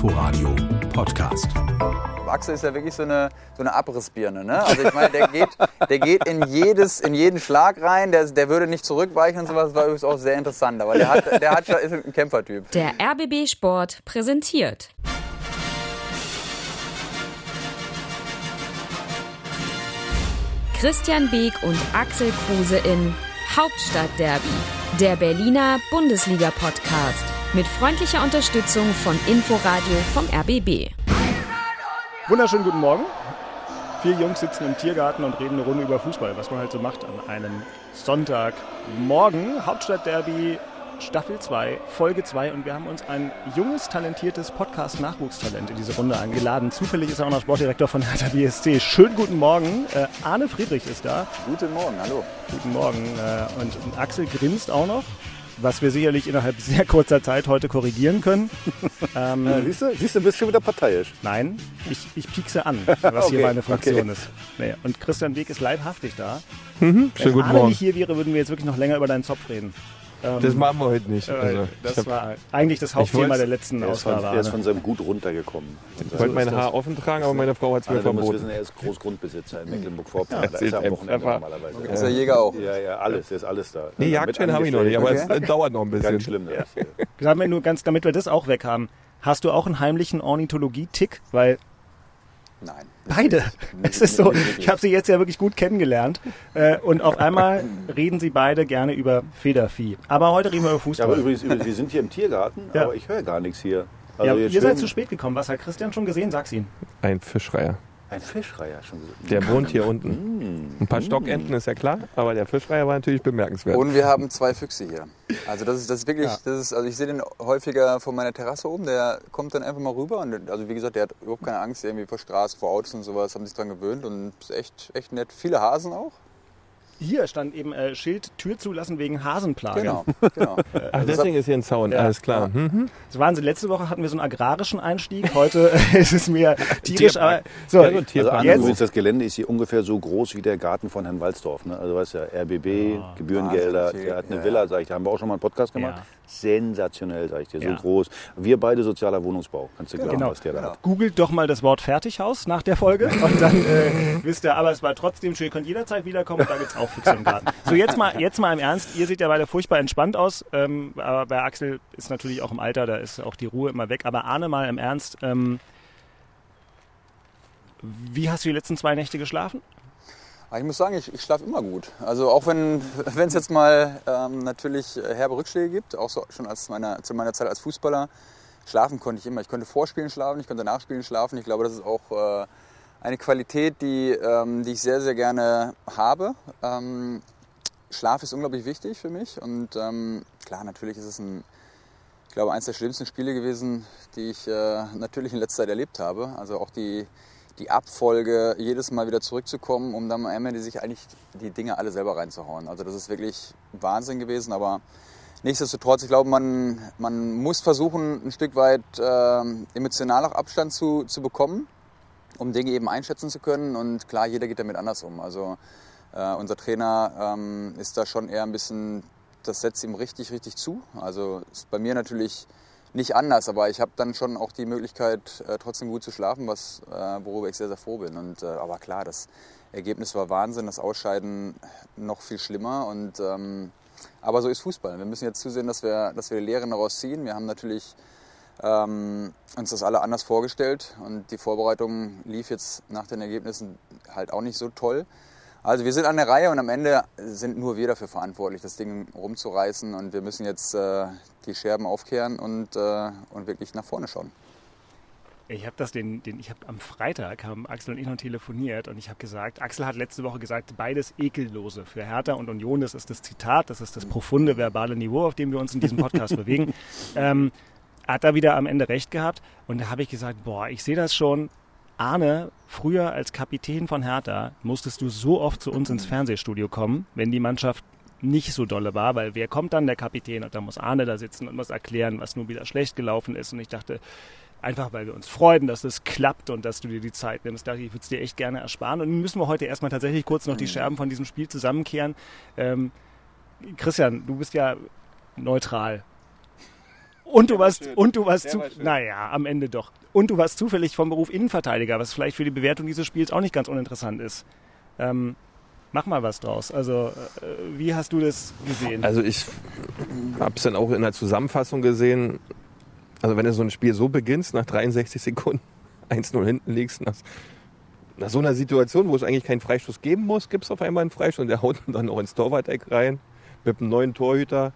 Inforadio Podcast. Axel ist ja wirklich so eine Abrissbirne, ne? Also ich meine, der geht in jeden Schlag rein, der würde nicht zurückweichen und sowas. Das war übrigens auch sehr interessant, aber ist ein Kämpfertyp. Der RBB Sport präsentiert. Christian Beek und Axel Kruse in Hauptstadtderby, der Berliner Bundesliga-Podcast. Mit freundlicher Unterstützung von Inforadio vom RBB. Wunderschönen guten Morgen. 4 Jungs sitzen im Tiergarten und reden eine Runde über Fußball, was man halt so macht an einem Sonntagmorgen. Hauptstadtderby, Staffel 2, Folge 2. Und wir haben uns ein junges, talentiertes Podcast-Nachwuchstalent in diese Runde eingeladen. Zufällig ist er auch noch Sportdirektor von Hertha BSC. Schönen guten Morgen. Arne Friedrich ist da. Guten Morgen, hallo. Guten Morgen. Und Axel grinst auch noch. Was wir sicherlich innerhalb sehr kurzer Zeit heute korrigieren können. Siehst du, bist schon wieder parteiisch. Nein, ich piekse an, was okay, hier meine Fraktion ist. Nee, und Christian Beek ist leibhaftig da. Wenn Arne nicht hier wäre, würden wir jetzt wirklich noch länger über deinen Zopf reden. Das machen wir heute nicht. Also, das war eigentlich das Hauptthema der letzten Ausgabe. Er ist von seinem Gut runtergekommen. Ich wollte mein Haar offen tragen, aber meine Frau hat es mir verboten. Du musst wissen, er ist Großgrundbesitzer in Mecklenburg-Vorpommern. Ja, da ist er am Wochenende normalerweise. Okay. Ist er Jäger auch? Ja, ja, alles. Er ist alles da. Nee, Jagdschein habe ich noch nicht, aber es dauert noch ein bisschen. Ganz schlimm. Ja. Nur ganz, damit wir das auch weg haben, hast du auch einen heimlichen Ornithologie-Tick? Weil... Nein. Beide. Es ist so, ich habe sie jetzt ja wirklich gut kennengelernt. Und auf einmal reden sie beide gerne über Federvieh. Aber heute reden wir über Fußball. Ja, aber übrigens, wir sind hier im Tiergarten, ja. Aber ich höre gar nichts hier. Also ja, ihr seid zu spät gekommen. Was hat Christian schon gesehen? Sag's ihm. Ein Fischreiher. Ein Fischreiher schon gesehen. Der wohnt hier unten. Ein paar Stockenten ist ja klar, aber der Fischreiher war natürlich bemerkenswert. Und wir haben 2 Füchse hier. Also das ist wirklich, ja. Also ich sehe den häufiger von meiner Terrasse oben, der kommt dann einfach mal rüber und also wie gesagt, der hat überhaupt keine Angst irgendwie vor Straßen, vor Autos und sowas, haben sich dran gewöhnt und ist echt nett. Viele Hasen auch. Hier stand eben Schild, Tür zulassen wegen Hasenplage. Genau. Ach, deswegen ist hier ein Zaun, ja. Alles klar. Ja. So Wahnsinn, letzte Woche hatten wir so einen agrarischen Einstieg, heute ist es mehr tierisch. Aber so, ja, jetzt. Das Gelände ist hier ungefähr so groß wie der Garten von Herrn Walzdorf. Ne? Also weißt du, ja, RBB, Gebührengelder, er hat eine Villa, sag ich, da haben wir auch schon mal einen Podcast gemacht. Ja. Sensationell, sag ich dir, so groß. Wir beide sozialer Wohnungsbau, kannst du glauben, was der da hat. Googelt doch mal das Wort Fertighaus nach der Folge und dann wisst ihr, aber es war trotzdem schön, ihr könnt jederzeit wiederkommen und da gibt es auch Füchse im Garten. So, jetzt mal im Ernst, ihr seht ja beide furchtbar entspannt aus, aber bei Axel ist natürlich auch im Alter, da ist auch die Ruhe immer weg, aber Arne mal im Ernst, wie hast du die letzten 2 Nächte geschlafen? Ich muss sagen, ich schlafe immer gut. Also auch wenn es jetzt mal natürlich herbe Rückschläge gibt, auch so schon zu meiner Zeit als Fußballer, schlafen konnte ich immer. Ich konnte vorspielen schlafen, ich konnte nachspielen schlafen. Ich glaube, das ist auch eine Qualität, die ich sehr, sehr gerne habe. Schlaf ist unglaublich wichtig für mich und klar, natürlich ist es eines der schlimmsten Spiele gewesen, die ich natürlich in letzter Zeit erlebt habe. Also auch die Abfolge, jedes Mal wieder zurückzukommen, um dann am Ende sich eigentlich die Dinge alle selber reinzuhauen. Also das ist wirklich Wahnsinn gewesen, aber nichtsdestotrotz, ich glaube, man muss versuchen, ein Stück weit emotional auch Abstand zu bekommen, um Dinge eben einschätzen zu können und klar, jeder geht damit anders um. Also unser Trainer ist da schon eher ein bisschen, das setzt ihm richtig, richtig zu. Also ist bei mir natürlich... nicht anders, aber ich habe dann schon auch die Möglichkeit, trotzdem gut zu schlafen, worüber ich sehr, sehr froh bin. Aber klar, das Ergebnis war Wahnsinn, das Ausscheiden noch viel schlimmer. Aber so ist Fußball. Wir müssen jetzt zusehen, dass wir die Lehren daraus ziehen. Wir haben natürlich uns das alle anders vorgestellt und die Vorbereitung lief jetzt nach den Ergebnissen halt auch nicht so toll. Also wir sind an der Reihe und am Ende sind nur wir dafür verantwortlich, das Ding rumzureißen und wir müssen jetzt die Scherben aufkehren und wirklich nach vorne schauen. Am Freitag haben Axel und ich noch telefoniert und ich habe gesagt, Axel hat letzte Woche gesagt, beides Ekellose für Hertha und Union, das ist das Zitat, das ist das profunde verbale Niveau, auf dem wir uns in diesem Podcast bewegen, hat er wieder am Ende recht gehabt und da habe ich gesagt, ich sehe das schon, Arne, früher als Kapitän von Hertha musstest du so oft zu uns ins Fernsehstudio kommen, wenn die Mannschaft nicht so dolle war, weil wer kommt dann, der Kapitän? Und dann muss Arne da sitzen und muss erklären, was nun wieder schlecht gelaufen ist. Und ich dachte, einfach weil wir uns freuen, dass das klappt und dass du dir die Zeit nimmst, dachte ich, würde es dir echt gerne ersparen. Und nun müssen wir heute erstmal tatsächlich kurz noch die Scherben von diesem Spiel zusammenkehren. Christian, du bist ja neutral. Und du warst zufällig vom Beruf Innenverteidiger, was vielleicht für die Bewertung dieses Spiels auch nicht ganz uninteressant ist. Mach mal was draus. Also, wie hast du das gesehen? Also, ich habe es dann auch in der Zusammenfassung gesehen. Also, wenn du so ein Spiel so beginnst, nach 63 Sekunden 1-0 hinten liegst, nach so einer Situation, wo es eigentlich keinen Freistoß geben muss, gibt es auf einmal einen Freistoß und der haut dann auch ins Torwart-Eck rein mit einem neuen Torhüter.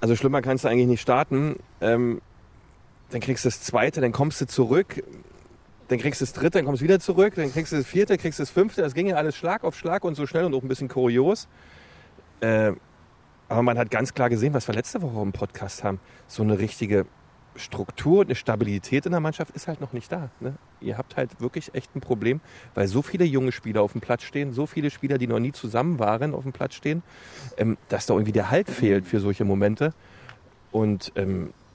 Also schlimmer kannst du eigentlich nicht starten. Dann kriegst du das zweite, dann kommst du zurück, dann kriegst du das dritte, dann kommst du wieder zurück, dann kriegst du das vierte, kriegst du das fünfte. Das ging ja alles Schlag auf Schlag und so schnell und auch ein bisschen kurios. Aber man hat ganz klar gesehen, was wir letzte Woche im Podcast haben. So eine richtige Struktur, eine Stabilität in der Mannschaft ist halt noch nicht da. Ne? Ihr habt halt wirklich echt ein Problem, weil so viele junge Spieler auf dem Platz stehen, so viele Spieler, die noch nie zusammen waren, auf dem Platz stehen, dass da irgendwie der Halt fehlt für solche Momente. Und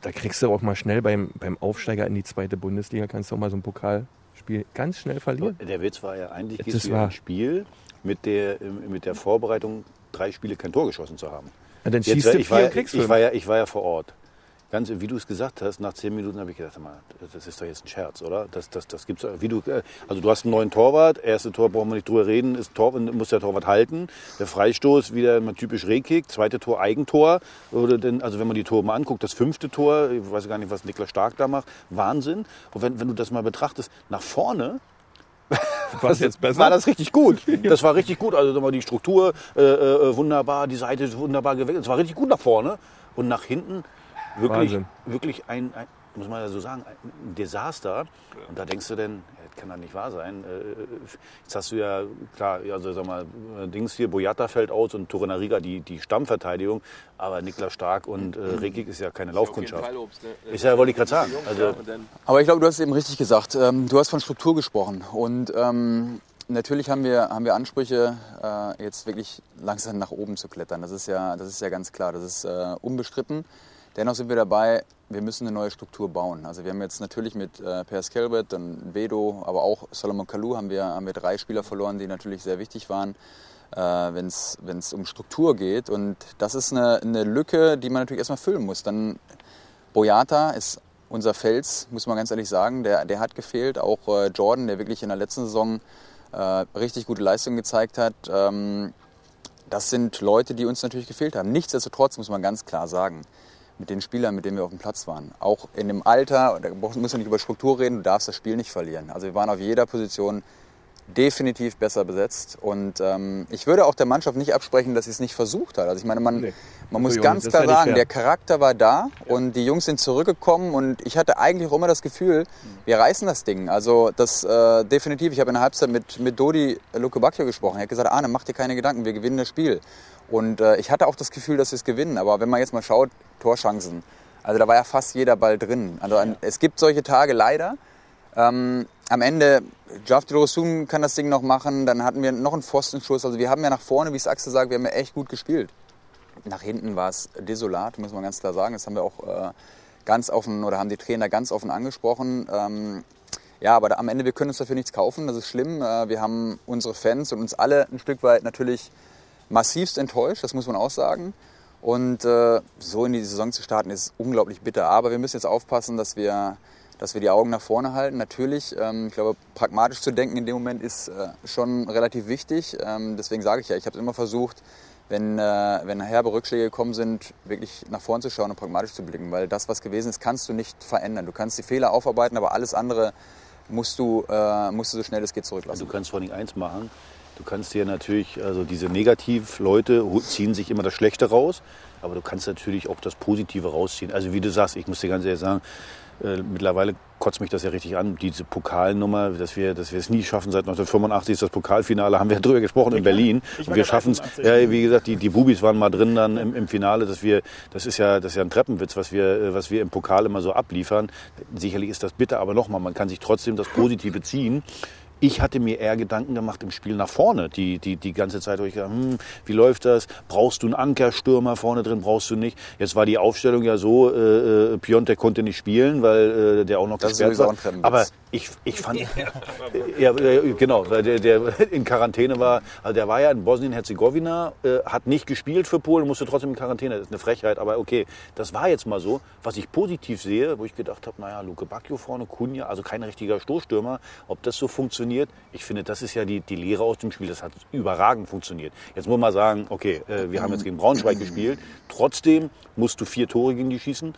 da kriegst du auch mal schnell beim Aufsteiger in die zweite Bundesliga, kannst du auch mal so ein Pokalspiel ganz schnell verlieren. Der Witz war ja eigentlich, gehst du in ein Spiel mit der Vorbereitung, 3 Spiele kein Tor geschossen zu haben. Ja, dann schießt du 4 und kriegst 5. Ich war ja vor Ort. Ganz, wie du es gesagt hast, nach 10 Minuten habe ich gedacht, das ist doch jetzt ein Scherz, oder? Das gibt's, also du hast einen neuen Torwart, erste Tor brauchen wir nicht drüber reden, muss der Torwart halten, der Freistoß wieder mal typisch Rehkick, zweite Tor Eigentor, also wenn man die Tore mal anguckt, das 5. Tor, ich weiß gar nicht, was Niklas Stark da macht, Wahnsinn. Und wenn du das mal betrachtest, nach vorne, was jetzt besser? War das richtig gut. Das war richtig gut, also die Struktur wunderbar, die Seite ist wunderbar gewechselt, es war richtig gut nach vorne und nach hinten. Wirklich ein, muss man ja so sagen, ein Desaster. Und da denkst du denn, das kann doch nicht wahr sein. Jetzt hast du ja, klar, also sag mal, Dings hier, Boyata fällt aus und Torunarigha die Stammverteidigung. Aber Niklas Stark und Rekik ist ja keine Laufkundschaft. Ist ja, wollte ich gerade sagen. Also, aber ich glaube, du hast es eben richtig gesagt. Du hast von Struktur gesprochen. Und natürlich haben wir Ansprüche, jetzt wirklich langsam nach oben zu klettern. Das ist ja ganz klar. Das ist unbestritten. Dennoch sind wir dabei, wir müssen eine neue Struktur bauen. Also wir haben jetzt natürlich mit Pers Kelbert, dann Vedo, aber auch Solomon Kalou haben wir 3 Spieler verloren, die natürlich sehr wichtig waren, wenn es um Struktur geht. Und das ist eine Lücke, die man natürlich erstmal füllen muss. Dann Boyata ist unser Fels, muss man ganz ehrlich sagen, der hat gefehlt. Auch Jordan, der wirklich in der letzten Saison richtig gute Leistungen gezeigt hat. Das sind Leute, die uns natürlich gefehlt haben. Nichtsdestotrotz muss man ganz klar sagen, mit den Spielern, mit denen wir auf dem Platz waren. Auch in dem Alter, da musst du nicht über Struktur reden, du darfst das Spiel nicht verlieren. Also wir waren auf jeder Position definitiv besser besetzt. Und ich würde auch der Mannschaft nicht absprechen, dass sie es nicht versucht hat. Also ich meine, man muss ganz klar sagen, der Charakter war da und die Jungs sind zurückgekommen und ich hatte eigentlich auch immer das Gefühl, wir reißen das Ding. Also das definitiv, ich habe in der Halbzeit mit Dodi Lukebakio gesprochen. Er hat gesagt, Arne, mach dir keine Gedanken, wir gewinnen das Spiel. Und ich hatte auch das Gefühl, dass wir es gewinnen. Aber wenn man jetzt mal schaut, Torchancen. Also da war ja fast jeder Ball drin. Also es gibt solche Tage leider. Am Ende, Javdi Rosun kann das Ding noch machen. Dann hatten wir noch einen Pfostenschuss. Also wir haben ja nach vorne, wie es Axel sagt, wir haben ja echt gut gespielt. Nach hinten war es desolat, muss man ganz klar sagen. Das haben wir auch ganz offen, oder haben die Trainer ganz offen angesprochen. Ja, aber am Ende, wir können uns dafür nichts kaufen. Das ist schlimm. Wir haben unsere Fans und uns alle ein Stück weit natürlich massivst enttäuscht, das muss man auch sagen. Und so in die Saison zu starten, ist unglaublich bitter. Aber wir müssen jetzt aufpassen, dass wir die Augen nach vorne halten. Natürlich, ich glaube, pragmatisch zu denken in dem Moment ist schon relativ wichtig. Deswegen sage ich ja, ich habe es immer versucht, wenn herbe Rückschläge gekommen sind, wirklich nach vorne zu schauen und pragmatisch zu blicken. Weil das, was gewesen ist, kannst du nicht verändern. Du kannst die Fehler aufarbeiten, aber alles andere musst du so schnell es geht zurücklassen. Du kannst vor allem eins machen. Du kannst dir natürlich, also diese Negativleute ziehen sich immer das Schlechte raus, aber du kannst natürlich auch das Positive rausziehen. Also wie du sagst, ich muss dir ganz ehrlich sagen, mittlerweile kotzt mich das ja richtig an, diese Pokalnummer, dass wir es nie schaffen. Seit 1985 ist das Pokalfinale, haben wir drüber gesprochen in Berlin. Und wir schaffen es, ja, wie gesagt, die Bubis waren mal drin dann im Finale, das ist ja ein Treppenwitz, was wir im Pokal immer so abliefern. Sicherlich ist das bitter, aber nochmal, man kann sich trotzdem das Positive ziehen. Ich hatte mir eher Gedanken gemacht im Spiel nach vorne, die ganze Zeit habe ich gedacht, wie läuft das? Brauchst du einen Ankerstürmer vorne drin, brauchst du nicht? Jetzt war die Aufstellung ja so, Piontek konnte nicht spielen, weil der auch noch gesperrt war. Aber ich fand, genau, weil der in Quarantäne war, also der war ja in Bosnien-Herzegowina, hat nicht gespielt für Polen, musste trotzdem in Quarantäne, das ist eine Frechheit, aber okay, das war jetzt mal so. Was ich positiv sehe, wo ich gedacht habe, naja, Lukebakio vorne, Kunja, also kein richtiger Stoßstürmer, ob das so funktioniert. Ich finde, das ist ja die Lehre aus dem Spiel. Das hat überragend funktioniert. Jetzt muss man sagen, okay, wir haben jetzt gegen Braunschweig gespielt. Trotzdem musst du 4 Tore gegen die schießen.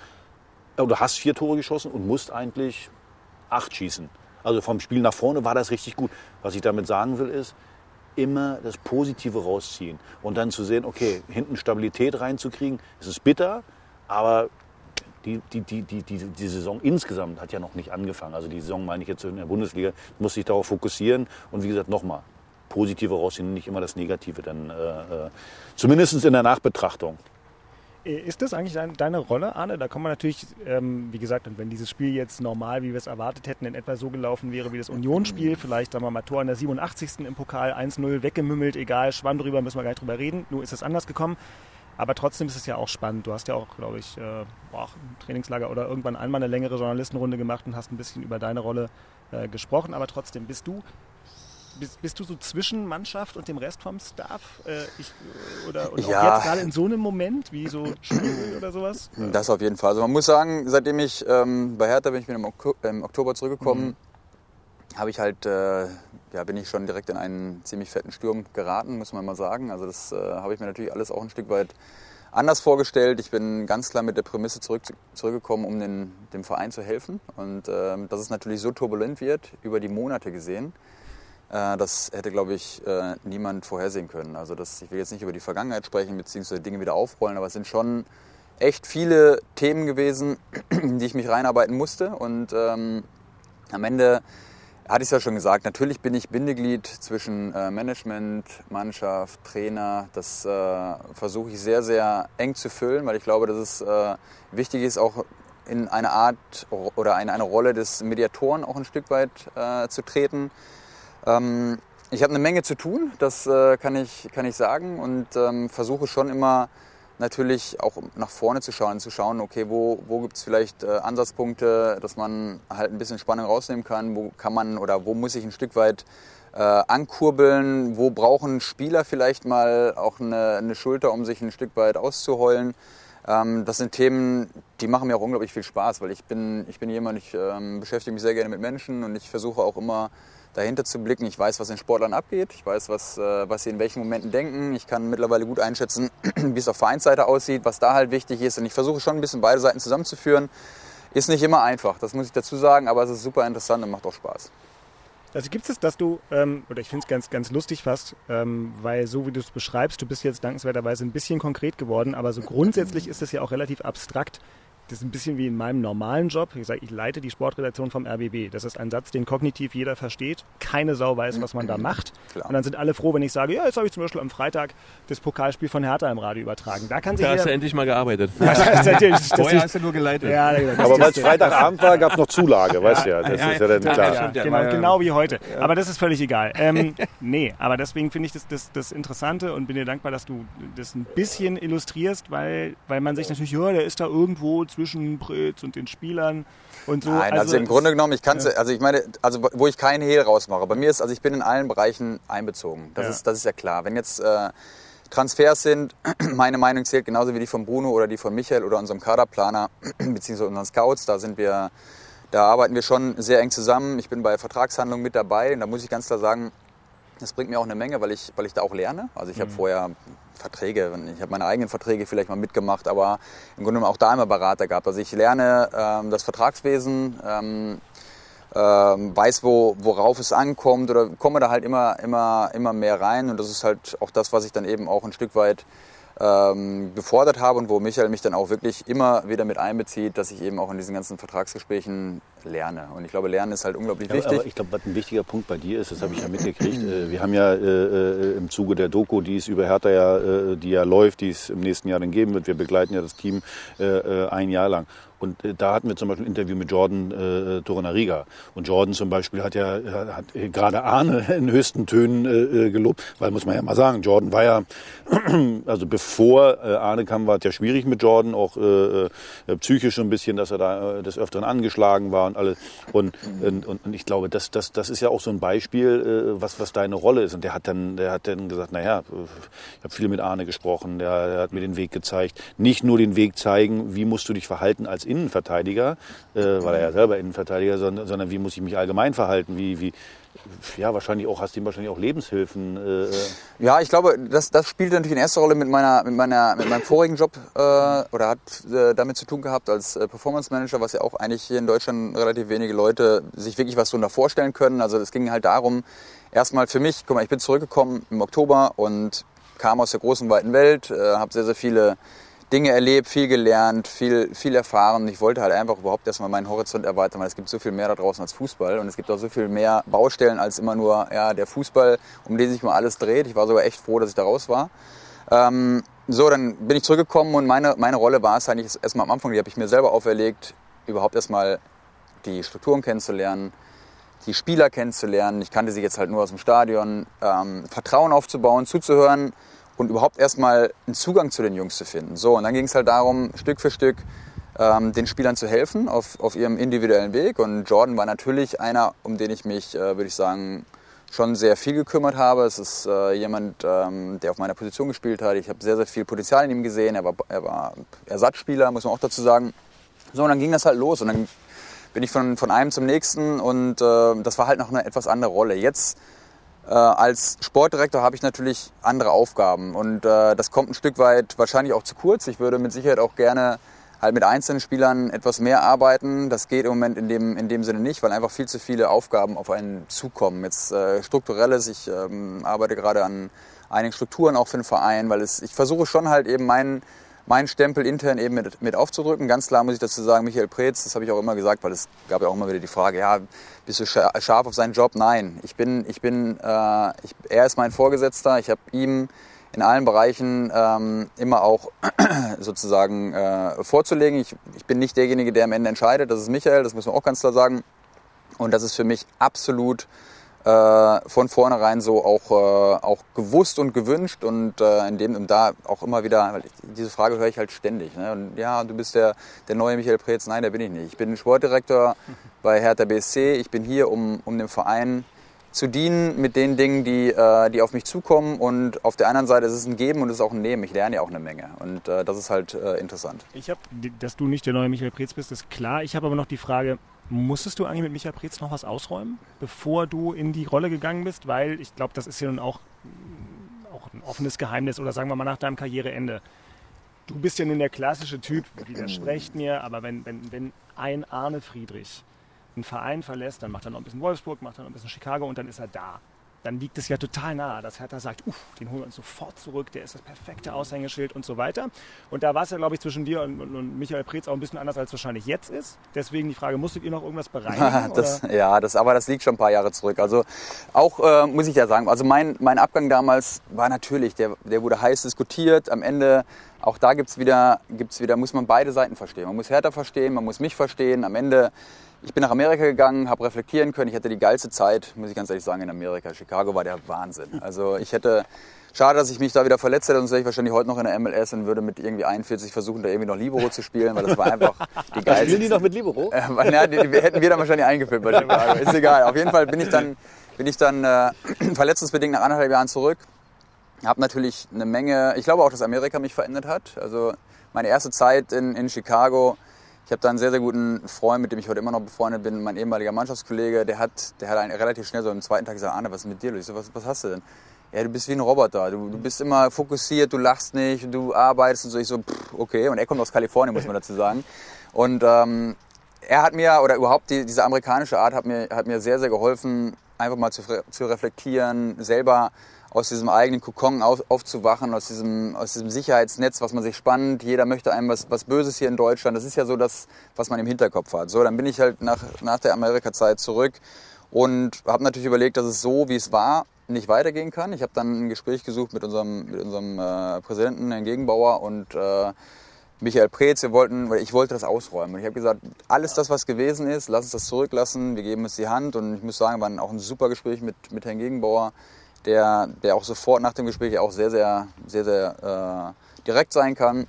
Oder hast 4 Tore geschossen und musst eigentlich 8 schießen. Also vom Spiel nach vorne war das richtig gut. Was ich damit sagen will, ist, immer das Positive rausziehen. Und dann zu sehen, okay, hinten Stabilität reinzukriegen, es ist bitter, aber... Die Saison insgesamt hat ja noch nicht angefangen. Also die Saison, meine ich jetzt in der Bundesliga, muss sich darauf fokussieren. Und wie gesagt, nochmal, Positive rausziehen, nicht immer das Negative. Dann, zumindest in der Nachbetrachtung. Ist das eigentlich deine Rolle, Arne? Da kann man natürlich, wie gesagt, und wenn dieses Spiel jetzt normal, wie wir es erwartet hätten, in etwa so gelaufen wäre wie das Unionsspiel, vielleicht, sagen wir mal, Tor in der 87. im Pokal, 1-0, weggemümmelt, egal, Schwamm drüber, müssen wir gar nicht drüber reden. Nur ist es anders gekommen. Aber trotzdem ist es ja auch spannend. Du hast ja auch, glaube ich, im Trainingslager oder irgendwann einmal eine längere Journalistenrunde gemacht und hast ein bisschen über deine Rolle gesprochen. Aber trotzdem, bist du so zwischen Mannschaft und dem Rest vom Staff? Oder ja. Auch jetzt gerade in so einem Moment, wie so Spiel oder sowas? Das auf jeden Fall. Also man muss sagen, seitdem ich bei Hertha bin, ich bin im Oktober zurückgekommen, habe ich halt, bin ich schon direkt in einen ziemlich fetten Sturm geraten, muss man mal sagen. Also das habe ich mir natürlich alles auch ein Stück weit anders vorgestellt. Ich bin ganz klar mit der Prämisse zurückgekommen, um dem Verein zu helfen. Und dass es natürlich so turbulent wird, über die Monate gesehen, das hätte, glaube ich, niemand vorhersehen können. Also ich will jetzt nicht über die Vergangenheit sprechen, beziehungsweise Dinge wieder aufrollen, aber es sind schon echt viele Themen gewesen, die ich mich reinarbeiten musste. Und am Ende... hatte ich es ja schon gesagt, natürlich bin ich Bindeglied zwischen Management, Mannschaft, Trainer. Das versuche ich sehr, sehr eng zu füllen, weil ich glaube, dass es wichtig ist, auch in eine Art oder in eine Rolle des Mediatoren auch ein Stück weit zu treten. Ich habe eine Menge zu tun, das kann ich sagen, und versuche schon immer natürlich auch nach vorne zu schauen, okay, wo gibt es vielleicht Ansatzpunkte, dass man halt ein bisschen Spannung rausnehmen kann, wo kann man oder wo muss ich ein Stück weit ankurbeln, wo brauchen Spieler vielleicht mal auch eine Schulter, um sich ein Stück weit auszuheulen. Das sind Themen, die machen mir auch unglaublich viel Spaß, weil ich bin jemand, ich beschäftige mich sehr gerne mit Menschen und ich versuche auch immer dahinter zu blicken. Ich weiß, was in Sportlern abgeht, ich weiß, was sie in welchen Momenten denken. Ich kann mittlerweile gut einschätzen, wie es auf Vereinsseite aussieht, was da halt wichtig ist. Und ich versuche schon ein bisschen beide Seiten zusammenzuführen. Ist nicht immer einfach, das muss ich dazu sagen, aber es ist super interessant und macht auch Spaß. Also gibt es, dass du, oder ich finde es ganz, ganz lustig fast, weil so wie du es beschreibst, du bist jetzt dankenswerterweise ein bisschen konkret geworden, aber so grundsätzlich ist das ja auch relativ abstrakt. Das ist ein bisschen wie in meinem normalen Job. Wie gesagt, ich leite die Sportredaktion vom RBB. Das ist ein Satz, den kognitiv jeder versteht. Keine Sau weiß, was man da macht. Klar. Und dann sind alle froh, wenn ich sage, ja, jetzt habe ich zum Beispiel am Freitag das Pokalspiel von Hertha im Radio übertragen. Da kann sich jeder... hast du endlich mal gearbeitet. Vorher hast du nur geleitet. Ja, aber weil es Freitagabend war, gab es noch Zulage, weißt du ja. Das ist ja dann klar. Ja, genau wie heute. Ja. Aber das ist völlig egal. Nee, aber deswegen finde ich das Interessante und bin dir dankbar, dass du das ein bisschen illustrierst, weil man sich natürlich, ja, der ist da irgendwo zwischen Preetz und den Spielern und so. Nein, also im Grunde genommen, ich kann es, ja. Also ich meine, also wo ich keinen Hehl rausmache, bei mir ist, also ich bin in allen Bereichen einbezogen. Das ist ja klar. Wenn jetzt Transfers sind, meine Meinung zählt genauso wie die von Bruno oder die von Michael oder unserem Kaderplaner beziehungsweise unseren Scouts, da arbeiten wir schon sehr eng zusammen. Ich bin bei Vertragshandlungen mit dabei und da muss ich ganz klar sagen, das bringt mir auch eine Menge, weil ich da auch lerne. Also ich habe vorher Verträge, ich habe meine eigenen Verträge vielleicht mal mitgemacht, aber im Grunde genommen auch da immer Berater gehabt. Also ich lerne das Vertragswesen, weiß, worauf es ankommt oder komme da halt immer mehr rein. Und das ist halt auch das, was ich dann eben auch ein Stück weit gefordert habe und wo Michael mich dann auch wirklich immer wieder mit einbezieht, dass ich eben auch in diesen ganzen Vertragsgesprächen lerne. Und ich glaube, Lernen ist halt unglaublich wichtig. Aber ich glaube, was ein wichtiger Punkt bei dir ist, das habe ich ja mitgekriegt, wir haben ja im Zuge der Doku, die es über Hertha ja, die ja läuft, die es im nächsten Jahr dann geben wird, wir begleiten ja das Team ein Jahr lang. Und da hatten wir zum Beispiel ein Interview mit Jordan Torunarigha. Und Jordan zum Beispiel hat gerade Arne in höchsten Tönen gelobt. Weil, muss man ja mal sagen, Jordan war ja, also bevor Arne kam, war es ja schwierig mit Jordan, auch psychisch ein bisschen, dass er da des Öfteren angeschlagen war und alles. Und ich glaube, das ist ja auch so ein Beispiel, was deine Rolle ist. Und der hat dann gesagt, naja, ich habe viel mit Arne gesprochen, der hat mir den Weg gezeigt. Nicht nur den Weg zeigen, wie musst du dich verhalten als Innenverteidiger, weil er ja selber Innenverteidiger, sondern wie muss ich mich allgemein verhalten, wie ja, wahrscheinlich auch, hast du ihm wahrscheinlich auch Lebenshilfen. Ja, ich glaube, das spielte natürlich in erster Rolle mit meinem vorigen Job oder hat damit zu tun gehabt als Performance Manager, was ja auch eigentlich hier in Deutschland relativ wenige Leute sich wirklich was darunter vorstellen können. Also es ging halt darum, erstmal für mich, guck mal, ich bin zurückgekommen im Oktober und kam aus der großen, weiten Welt, habe sehr, sehr viele Dinge erlebt, viel gelernt, viel erfahren. Ich wollte halt einfach überhaupt erstmal meinen Horizont erweitern, weil es gibt so viel mehr da draußen als Fußball und es gibt auch so viel mehr Baustellen als immer nur ja, der Fußball, um den sich mal alles dreht. Ich war sogar echt froh, dass ich da raus war. Dann bin ich zurückgekommen und meine Rolle war es eigentlich erstmal am Anfang, die habe ich mir selber auferlegt, überhaupt erstmal die Strukturen kennenzulernen, die Spieler kennenzulernen. Ich kannte sie jetzt halt nur aus dem Stadion. Vertrauen aufzubauen, zuzuhören. Und überhaupt erstmal einen Zugang zu den Jungs zu finden. So, und dann ging es halt darum, Stück für Stück den Spielern zu helfen auf ihrem individuellen Weg. Und Jordan war natürlich einer, um den ich mich, würde ich sagen, schon sehr viel gekümmert habe. Es ist jemand, der auf meiner Position gespielt hat. Ich habe sehr, sehr viel Potenzial in ihm gesehen. Er war Ersatzspieler, muss man auch dazu sagen. So, und dann ging das halt los. Und dann bin ich von einem zum nächsten. Und das war halt noch eine etwas andere Rolle. Jetzt als Sportdirektor habe ich natürlich andere Aufgaben und das kommt ein Stück weit wahrscheinlich auch zu kurz. Ich würde mit Sicherheit auch gerne halt mit einzelnen Spielern etwas mehr arbeiten. Das geht im Moment in dem Sinne nicht, weil einfach viel zu viele Aufgaben auf einen zukommen. Jetzt strukturelles, ich arbeite gerade an einigen Strukturen auch für den Verein, weil ich versuche schon halt eben meinen Stempel intern eben mit aufzudrücken. Ganz klar muss ich dazu sagen, Michael Preetz, das habe ich auch immer gesagt, weil es gab ja auch immer wieder die Frage, ja, bist du scharf auf seinen Job? Nein, er ist mein Vorgesetzter. Ich habe ihm in allen Bereichen immer auch sozusagen vorzulegen. Ich bin nicht derjenige, der am Ende entscheidet. Das ist Michael, das muss man auch ganz klar sagen. Und das ist für mich absolut von vornherein so auch gewusst und gewünscht und da auch immer wieder, weil diese Frage höre ich halt ständig. Ne? Und ja, du bist der neue Michael Preetz. Nein, der bin ich nicht. Ich bin Sportdirektor bei Hertha BSC. Ich bin hier, um dem Verein zu dienen mit den Dingen, die auf mich zukommen. Und auf der anderen Seite ist es ein Geben und es ist auch ein Nehmen. Ich lerne ja auch eine Menge. Und das ist halt interessant. Dass du nicht der neue Michael Preetz bist, ist klar. Ich habe aber noch die Frage, musstest du eigentlich mit Michael Preetz noch was ausräumen, bevor du in die Rolle gegangen bist? Weil ich glaube, das ist ja nun auch ein offenes Geheimnis oder sagen wir mal nach deinem Karriereende. Du bist ja nun der klassische Typ, widersprecht mir, aber wenn ein Arne Friedrich einen Verein verlässt, dann macht er noch ein bisschen Wolfsburg, macht er noch ein bisschen Chicago und dann ist er da. Dann liegt es ja total nahe, dass Hertha sagt, den holen wir uns sofort zurück, der ist das perfekte Aushängeschild und so weiter. Und da war es ja, glaube ich, zwischen dir und Michael Preetz auch ein bisschen anders, als wahrscheinlich jetzt ist. Deswegen die Frage, musstet ihr noch irgendwas bereinigen? Aber das liegt schon ein paar Jahre zurück. Also auch, muss ich ja sagen, also mein Abgang damals war natürlich, der wurde heiß diskutiert. Am Ende, auch da gibt's wieder, muss man beide Seiten verstehen. Man muss Hertha verstehen, man muss mich verstehen. Am Ende, ich bin nach Amerika gegangen, habe reflektieren können. Ich hatte die geilste Zeit, muss ich ganz ehrlich sagen, in Amerika. Chicago war der Wahnsinn. Also schade, dass ich mich da wieder verletzt hätte, sonst wäre ich wahrscheinlich heute noch in der MLS und würde mit irgendwie 41 versuchen, da irgendwie noch Libero zu spielen, weil das war einfach die geilste. Spielen die noch mit Libero? Die hätten wir dann wahrscheinlich eingefilmt bei Chicago. Ist egal. Auf jeden Fall bin ich dann verletzungsbedingt nach 1,5 Jahren zurück. Habe natürlich eine Menge, ich glaube auch, dass Amerika mich verändert hat. Also meine erste Zeit in Chicago. Ich habe da einen sehr, sehr guten Freund, mit dem ich heute immer noch befreundet bin, mein ehemaliger Mannschaftskollege, der hat einen relativ schnell so am zweiten Tag gesagt, Arne, was ist mit dir? Ich so, was hast du denn? Ja, du bist wie ein Roboter, du bist immer fokussiert, du lachst nicht, du arbeitest und so. Ich so, okay, und er kommt aus Kalifornien, muss man dazu sagen. Und er hat mir, oder überhaupt diese amerikanische Art hat mir sehr, sehr geholfen, einfach mal zu reflektieren, selber aus diesem eigenen Kokon aufzuwachen, aus diesem Sicherheitsnetz, was man sich spannt. Jeder möchte einem was Böses hier in Deutschland. Das ist ja so das, was man im Hinterkopf hat. So, dann bin ich halt nach der Amerika-Zeit zurück und habe natürlich überlegt, dass es so, wie es war, nicht weitergehen kann. Ich habe dann ein Gespräch gesucht mit unserem Präsidenten, Herrn Gegenbauer, und Michael Preetz, ich wollte das ausräumen. Und ich habe gesagt, alles das, was gewesen ist, lass uns das zurücklassen, wir geben uns die Hand. Und ich muss sagen, war auch ein super Gespräch mit Herrn Gegenbauer, der auch sofort nach dem Gespräch auch sehr, sehr direkt sein kann.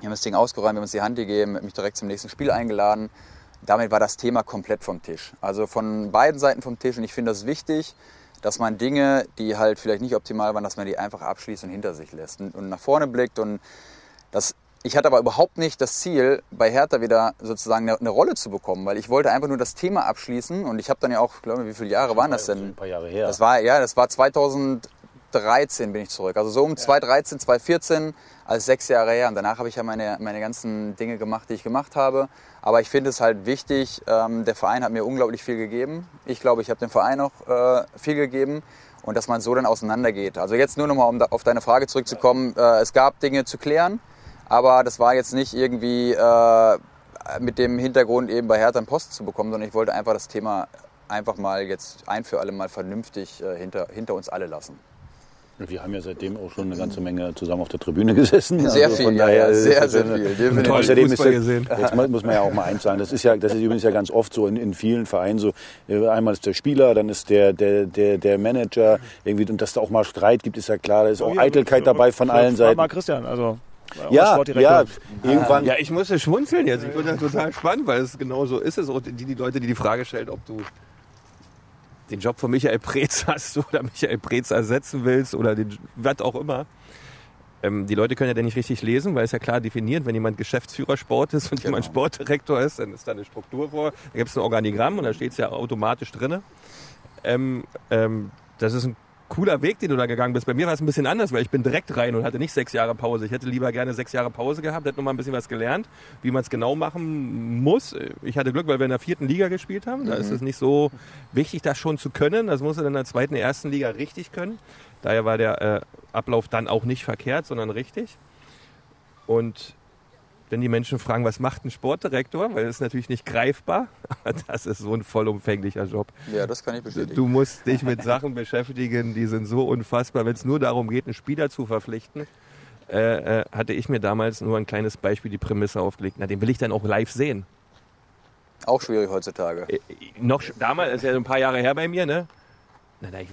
Wir haben das Ding ausgeräumt, wir haben uns die Hand gegeben, mich direkt zum nächsten Spiel eingeladen. Damit war das Thema komplett vom Tisch. Also von beiden Seiten vom Tisch. Und ich finde das wichtig, dass man Dinge, die halt vielleicht nicht optimal waren, dass man die einfach abschließt und hinter sich lässt und nach vorne blickt. Und das Ich hatte aber überhaupt nicht das Ziel, bei Hertha wieder sozusagen eine Rolle zu bekommen, weil ich wollte einfach nur das Thema abschließen. Und ich habe dann ja auch, glaube ich, wie viele Jahre waren das denn? Ein paar Jahre her. Das war 2013 bin ich zurück. Also so um 2013, 2014, also 6 Jahre her. Und danach habe ich ja meine ganzen Dinge gemacht, die ich gemacht habe. Aber ich finde es halt wichtig, der Verein hat mir unglaublich viel gegeben. Ich glaube, ich habe dem Verein auch viel gegeben. Und dass man so dann auseinandergeht. Also jetzt nur nochmal, um auf deine Frage zurückzukommen. Es gab Dinge zu klären. Aber das war jetzt nicht irgendwie mit dem Hintergrund, eben bei Hertha einen Posten zu bekommen, sondern ich wollte einfach das Thema einfach mal jetzt ein für alle Mal vernünftig hinter uns alle lassen. Wir haben ja seitdem auch schon eine ganze Menge zusammen auf der Tribüne gesessen. Sehr also viel, ja, sehr viel. Und außerdem ist jetzt muss man ja auch mal eins sagen, das ist übrigens ja ganz oft so in vielen Vereinen so, einmal ist der Spieler, dann ist der Manager irgendwie, und dass da auch mal Streit gibt, ist ja klar, da ist auch Eitelkeit dabei von allen Seiten. Mal Christian, also... Ja, irgendwann. Ja, ich musste schmunzeln jetzt. Ich finde das total spannend, weil es genau so ist. Es auch die Leute, die Frage stellen, ob du den Job von Michael Preetz hast oder Michael Preetz ersetzen willst oder was auch immer. Die Leute können ja den nicht richtig lesen, weil es ja klar definiert, wenn jemand Geschäftsführer Sport ist und jemand Sportdirektor ist, dann ist da eine Struktur vor. Da gibt es ein Organigramm und da steht es ja automatisch drin. Das ist ein cooler Weg, den du da gegangen bist. Bei mir war es ein bisschen anders, weil ich bin direkt rein und hatte nicht 6 Jahre Pause. Ich hätte lieber gerne 6 Jahre Pause gehabt, hätte noch mal ein bisschen was gelernt, wie man es genau machen muss. Ich hatte Glück, weil wir in der 4. Liga gespielt haben. Da ist es nicht so wichtig, das schon zu können. Das musst du dann in der 2., 1. Liga richtig können. Daher war der Ablauf dann auch nicht verkehrt, sondern richtig. Und wenn die Menschen fragen, was macht ein Sportdirektor, weil das ist natürlich nicht greifbar, aber das ist so ein vollumfänglicher Job. Ja, das kann ich bestätigen. Du musst dich mit Sachen beschäftigen, die sind so unfassbar. Wenn es nur darum geht, einen Spieler zu verpflichten, hatte ich mir damals nur ein kleines Beispiel die Prämisse aufgelegt. Na, den will ich dann auch live sehen. Auch schwierig heutzutage. Noch damals, ist ja ein paar Jahre her bei mir, ne? Ich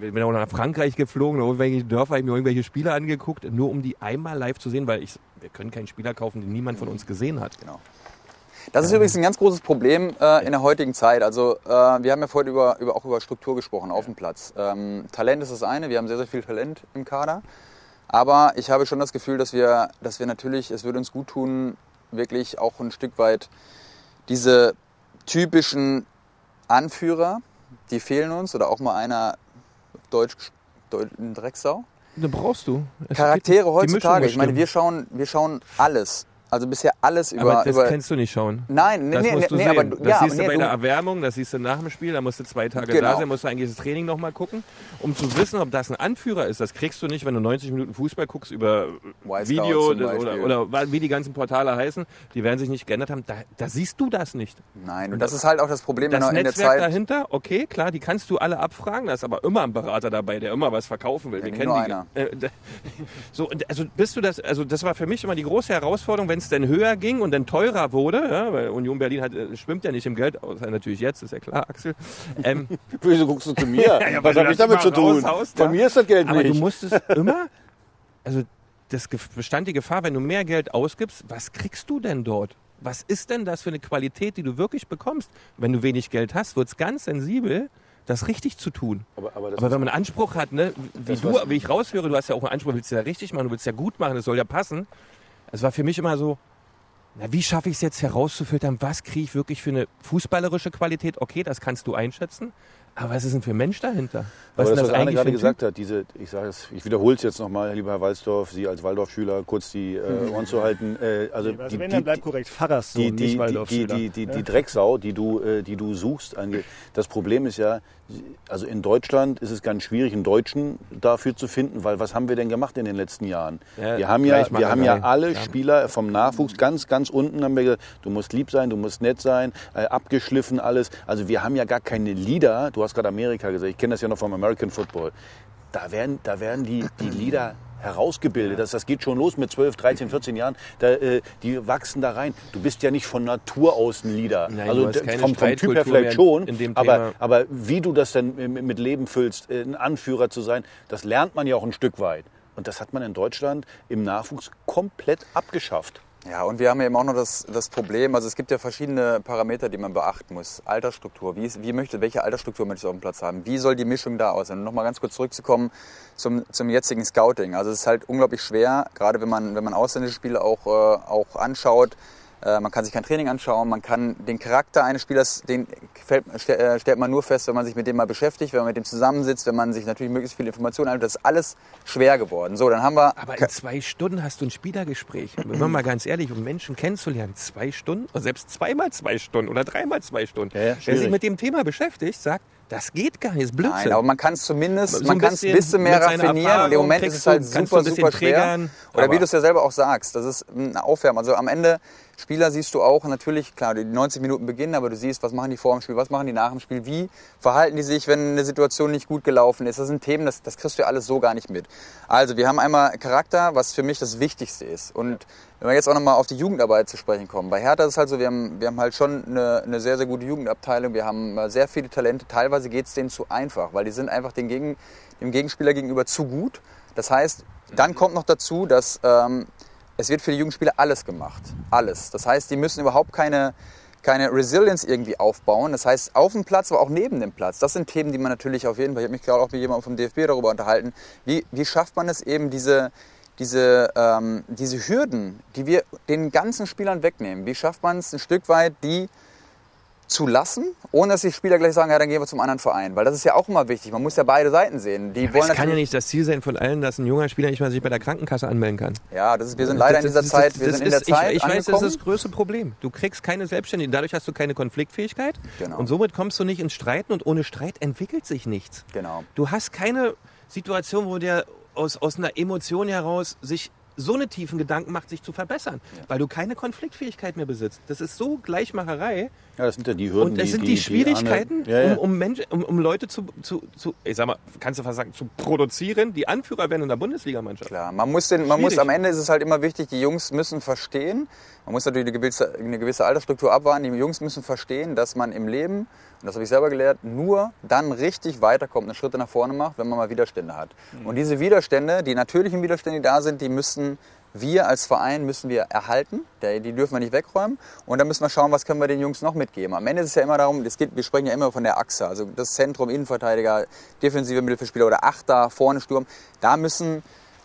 bin auch nach Frankreich geflogen, in irgendwelche Dörfer, habe ich mir irgendwelche Spieler angeguckt, nur um die einmal live zu sehen, weil wir können keinen Spieler kaufen, den niemand von uns gesehen hat. Genau. Das ist übrigens ein ganz großes Problem in der heutigen Zeit. Also wir haben ja vorhin auch über Struktur gesprochen auf dem Platz. Talent ist das eine, wir haben sehr, sehr viel Talent im Kader, aber ich habe schon das Gefühl, dass wir natürlich, es würde uns gut tun, wirklich auch ein Stück weit diese typischen Anführer, die fehlen uns, oder auch mal einer, Deutsch, eine Drecksau. Da brauchst du. Charaktere heutzutage. Ich meine, wir schauen alles. Also bisher alles über... Aber das kannst du nicht schauen. Nein, das musst du sehen. Aber, das siehst du bei der Erwärmung, das siehst du nach dem Spiel, da musst du 2 Tage da sein, musst du eigentlich das Training nochmal gucken, um zu wissen, ob das ein Anführer ist. Das kriegst du nicht, wenn du 90 Minuten Fußball guckst über Video oder wie die ganzen Portale heißen. Die werden sich nicht geändert haben. Da siehst du das nicht. Nein, und das ist halt auch das Problem das in der Zeit. Das Netzwerk dahinter, okay, klar, die kannst du alle abfragen. Da ist aber immer ein Berater dabei, der immer was verkaufen will. Ja, wir kennen nur die, einer. Das war für mich immer die große Herausforderung, wenn es denn höher ging und dann teurer wurde, ja, weil Union Berlin schwimmt ja nicht im Geld, außer natürlich jetzt, ist ja klar, Axel. Wieso guckst du zu mir? Ja, was habe ich damit zu tun? Von mir ist das Geld aber nicht. Aber du musstest immer, also das bestand die Gefahr, wenn du mehr Geld ausgibst, was kriegst du denn dort? Was ist denn das für eine Qualität, die du wirklich bekommst? Wenn du wenig Geld hast, wird es ganz sensibel, das richtig zu tun. Aber wenn man einen Anspruch hat, ne, wie ich raushöre, du hast ja auch einen Anspruch, willst du ja richtig machen, du willst ja gut machen, das soll ja passen. Es war für mich immer so, wie schaffe ich es jetzt herauszufiltern, was kriege ich wirklich für eine fußballerische Qualität? Okay, das kannst du einschätzen, aber was ist denn für ein Mensch dahinter? Was Arne gerade gesagt hat, ich wiederhole es jetzt nochmal, lieber Herr Walsdorf, Sie als Waldorfschüler kurz die Ohren zu halten. Bleibt korrekt, Pfarrerssohn, nicht Waldorfschüler. Die Drecksau, die du suchst, das Problem ist ja, also in Deutschland ist es ganz schwierig, einen Deutschen dafür zu finden, weil was haben wir denn gemacht in den letzten Jahren? Wir haben ja alle Spieler vom Nachwuchs, ganz, ganz unten haben wir gesagt, du musst lieb sein, du musst nett sein, abgeschliffen alles. Also wir haben ja gar keine Leader, du hast gerade Amerika gesagt, ich kenne das ja noch vom American Football. Da werden die Leader herausgebildet. Das geht schon los mit 12, 13, 14 Jahren. Die wachsen da rein. Du bist ja nicht von Natur aus ein Leader. Nein, also vom Typ her vielleicht schon. Aber wie du das dann mit Leben füllst, ein Anführer zu sein, das lernt man ja auch ein Stück weit. Und das hat man in Deutschland im Nachwuchs komplett abgeschafft. Ja, und wir haben eben auch noch das Problem, also es gibt ja verschiedene Parameter, die man beachten muss. Altersstruktur, welche Altersstruktur möchte ich auf dem Platz haben? Wie soll die Mischung da aussehen? Und nochmal ganz kurz zurückzukommen zum jetzigen Scouting. Also es ist halt unglaublich schwer, gerade wenn man ausländische Spiele auch anschaut. Man kann sich kein Training anschauen, man kann den Charakter eines Spielers, den stellt man nur fest, wenn man sich mit dem mal beschäftigt, wenn man mit dem zusammensitzt, wenn man sich natürlich möglichst viele Informationen einholt. Das ist alles schwer geworden. So, dann haben wir. Aber in 2 Stunden hast du ein Spielergespräch. Wenn man mal ganz ehrlich, um Menschen kennenzulernen, 2 Stunden, oder selbst 2x 2 Stunden oder 3x 2 Stunden. Ja, wer sich mit dem Thema beschäftigt, sagt, das geht gar nicht, das ist Blödsinn. Nein, aber man kann es zumindest, so man kann es ein bisschen mehr raffinieren. Und im Moment ist es halt super schwer. Oder wie du es ja selber auch sagst, das ist ein Aufwärmen. Also am Ende, Spieler siehst du auch, natürlich, klar, die 90 Minuten beginnen, aber du siehst, was machen die vor dem Spiel, was machen die nach dem Spiel, wie verhalten die sich, wenn eine Situation nicht gut gelaufen ist. Das sind Themen, das kriegst du ja alles so gar nicht mit. Also wir haben einmal Charakter, was für mich das Wichtigste ist. Und wenn wir jetzt auch nochmal auf die Jugendarbeit zu sprechen kommen. Bei Hertha ist es halt so, wir haben halt schon eine sehr, sehr gute Jugendabteilung. Wir haben sehr viele Talente. Teilweise geht es denen zu einfach, weil die sind einfach dem Gegenspieler gegenüber zu gut. Das heißt, dann kommt noch dazu, dass es wird für die Jugendspieler alles gemacht. Alles. Das heißt, die müssen überhaupt keine Resilience irgendwie aufbauen. Das heißt, auf dem Platz, aber auch neben dem Platz. Das sind Themen, die man natürlich auf jeden Fall, ich habe mich gerade auch mit jemandem vom DFB darüber unterhalten, wie schafft man es eben, diese Hürden, die wir den ganzen Spielern wegnehmen, wie schafft man es ein Stück weit, die zu lassen, ohne dass die Spieler gleich sagen, ja, dann gehen wir zum anderen Verein. Weil das ist ja auch immer wichtig. Man muss ja beide Seiten sehen. Das kann ja nicht das Ziel sein von allen, dass ein junger Spieler nicht mal sich bei der Krankenkasse anmelden kann. Ja, wir sind leider in dieser Zeit ich weiß, das ist das größte Problem. Du kriegst keine Selbstständigkeit. Dadurch hast du keine Konfliktfähigkeit. Genau. Und somit kommst du nicht ins Streiten. Und ohne Streit entwickelt sich nichts. Genau. Du hast keine Situation, wo der aus einer Emotion heraus sich so eine tiefen Gedanken macht, sich zu verbessern, ja, weil du keine Konfliktfähigkeit mehr besitzt. Das ist so Gleichmacherei. Ja, das sind ja die Hürden. Und das sind die Schwierigkeiten, ja. um Leute zu, ich sag mal, kannst du fast sagen, zu produzieren, die Anführer werden in der Bundesliga-Mannschaft. Klar, am Ende ist es halt immer wichtig, die Jungs müssen verstehen, man muss natürlich eine gewisse Altersstruktur abwarten, die Jungs müssen verstehen, dass man im Leben, und das habe ich selber gelernt, nur dann richtig weiterkommt, eine Schritte nach vorne macht, wenn man mal Widerstände hat. Mhm. Und diese Widerstände, die natürlichen Widerstände, die da sind, die müssen wir als Verein erhalten, die dürfen wir nicht wegräumen, und dann müssen wir schauen, was können wir den Jungs noch mitgeben. Am Ende ist es ja immer darum, wir sprechen ja immer von der Achse, also das Zentrum, Innenverteidiger, defensive Mittelfeldspieler oder Achter, vorne Sturm, da müssen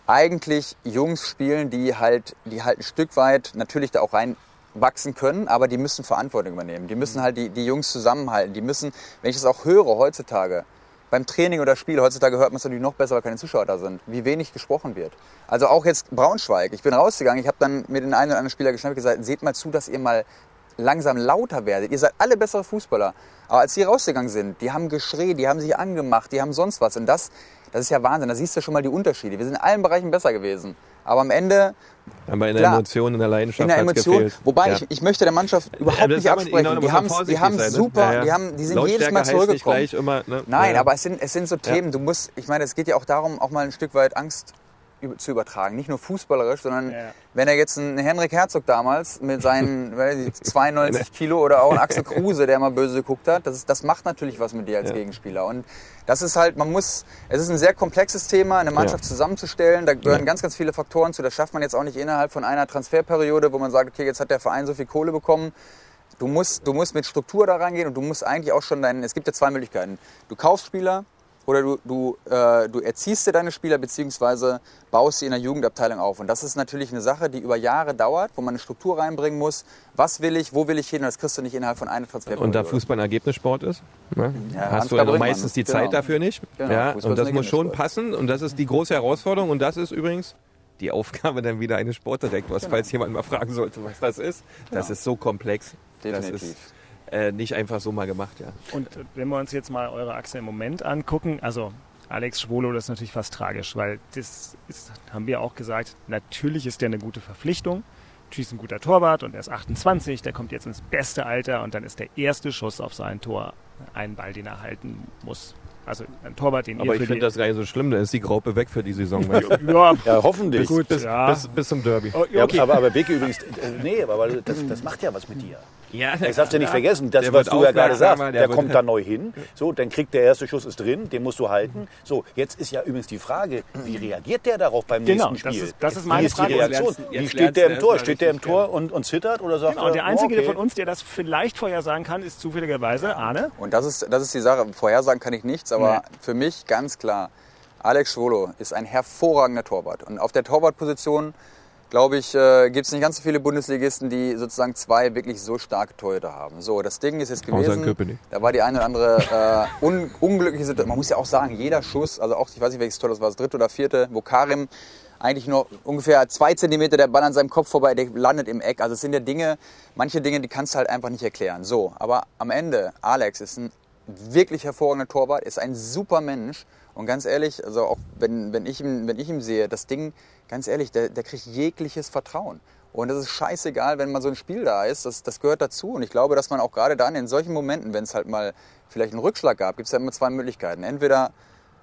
eigentlich Jungs spielen, die halt ein Stück weit natürlich da auch reinwachsen können, aber die müssen Verantwortung übernehmen, die müssen halt die Jungs zusammenhalten, die müssen, wenn ich das auch höre heutzutage, beim Training oder Spiel, heutzutage hört man es natürlich noch besser, weil keine Zuschauer da sind, wie wenig gesprochen wird. Also auch jetzt Braunschweig, ich bin rausgegangen, ich habe dann mit den einen oder anderen Spieler geschnappt und gesagt, seht mal zu, dass ihr mal langsam lauter werdet. Ihr seid alle bessere Fußballer. Aber als die rausgegangen sind, die haben geschrien, die haben sich angemacht, die haben sonst was. Und das ist ja Wahnsinn, da siehst du schon mal die Unterschiede. Wir sind in allen Bereichen besser gewesen. Aber am Ende. Aber in der Emotion, in der Leidenschaft. In der Emotion. Gefehlt. Wobei ja. Ich möchte der Mannschaft überhaupt nicht absprechen. Die haben super, ja. Die sind jedes Mal zurückgekommen. Immer, ne? Nein, ja. Aber es sind so Themen. Ja. Ich meine, es geht ja auch darum, auch mal ein Stück weit Angst zu übertragen. Nicht nur fußballerisch, sondern ja. Wenn er jetzt einen Henrik Herzog damals mit seinen 92 Kilo oder auch einen Axel Kruse, der mal böse geguckt hat, das macht natürlich was mit dir als ja. Gegenspieler. Und das ist halt, es ist ein sehr komplexes Thema, eine Mannschaft ja. zusammenzustellen. Da gehören ja. ganz, ganz viele Faktoren zu. Das schafft man jetzt auch nicht innerhalb von einer Transferperiode, wo man sagt, okay, jetzt hat der Verein so viel Kohle bekommen. Du musst mit Struktur da reingehen, und du musst eigentlich auch schon es gibt ja 2 Möglichkeiten. Du kaufst Spieler, oder du erziehst dir deine Spieler bzw. baust sie in der Jugendabteilung auf. Und das ist natürlich eine Sache, die über Jahre dauert, wo man eine Struktur reinbringen muss. Was will ich, wo will ich hin? Das kriegst du nicht innerhalb von einer Transferperiode. Und da Fußball ein Ergebnissport ist, ne? Ja, hast du also meistens die Zeit dafür nicht. Genau. Ja, und das muss schon passen. Und das ist die große Herausforderung. Und das ist übrigens die Aufgabe dann wieder eines Sportdirektors, genau. Falls jemand mal fragen sollte, was das ist. Das ist so komplex. Definitiv. Nicht einfach so mal gemacht, ja. Und wenn wir uns jetzt mal eure Achse im Moment angucken, also Alex Schwolow, das ist natürlich fast tragisch, weil haben wir auch gesagt, natürlich ist der eine gute Verpflichtung. Natürlich ist ein guter Torwart und er ist 28, der kommt jetzt ins beste Alter und dann ist der erste Schuss auf sein Tor ein Ball, den er halten muss. Also ein Torwart, den aber ich finde das gar nicht so schlimm, da ist die Graupe weg für die Saison. Ja, hoffentlich. Gut, bis zum Derby. Oh, okay. Ja, aber Beke übrigens, aber das macht ja was mit dir. Ja, das darfst du nicht vergessen, das, was du ja gerade sagst, der kommt da neu hin, so, dann kriegt der erste Schuss ist drin, den musst du halten. So, jetzt ist ja übrigens die Frage, wie reagiert der darauf beim nächsten Spiel? Das ist meine Frage. Die Reaktion? Wie steht der im Tor? Steht der im Tor und zittert oder sagt er, der Einzige von uns, der das vielleicht vorhersagen kann, ist zufälligerweise Arne. Und das ist die Sache, vorhersagen kann ich nichts, aber für mich ganz klar, Alex Schwolow ist ein hervorragender Torwart und auf der Torwartposition glaube ich, gibt es nicht ganz so viele Bundesligisten, die sozusagen zwei wirklich so starke Torhüter haben. So, das Ding ist jetzt gewesen, da war die eine oder andere unglückliche Situation. Man muss ja auch sagen, jeder Schuss, also auch, ich weiß nicht, welches Tor das war, das dritte oder vierte, wo Karim eigentlich nur ungefähr 2 Zentimeter der Ball an seinem Kopf vorbei, der landet im Eck. Also es sind ja Dinge, manche Dinge, die kannst du halt einfach nicht erklären. So, aber am Ende, Alex ist ein wirklich hervorragender Torwart, ist ein super Mensch. Und ganz ehrlich, also auch wenn ich ihn sehe, das Ding, ganz ehrlich, der kriegt jegliches Vertrauen. Und das ist scheißegal, wenn mal so ein Spiel da ist, das gehört dazu. Und ich glaube, dass man auch gerade dann in solchen Momenten, wenn es halt mal vielleicht einen Rückschlag gab, gibt es ja immer zwei Möglichkeiten. Entweder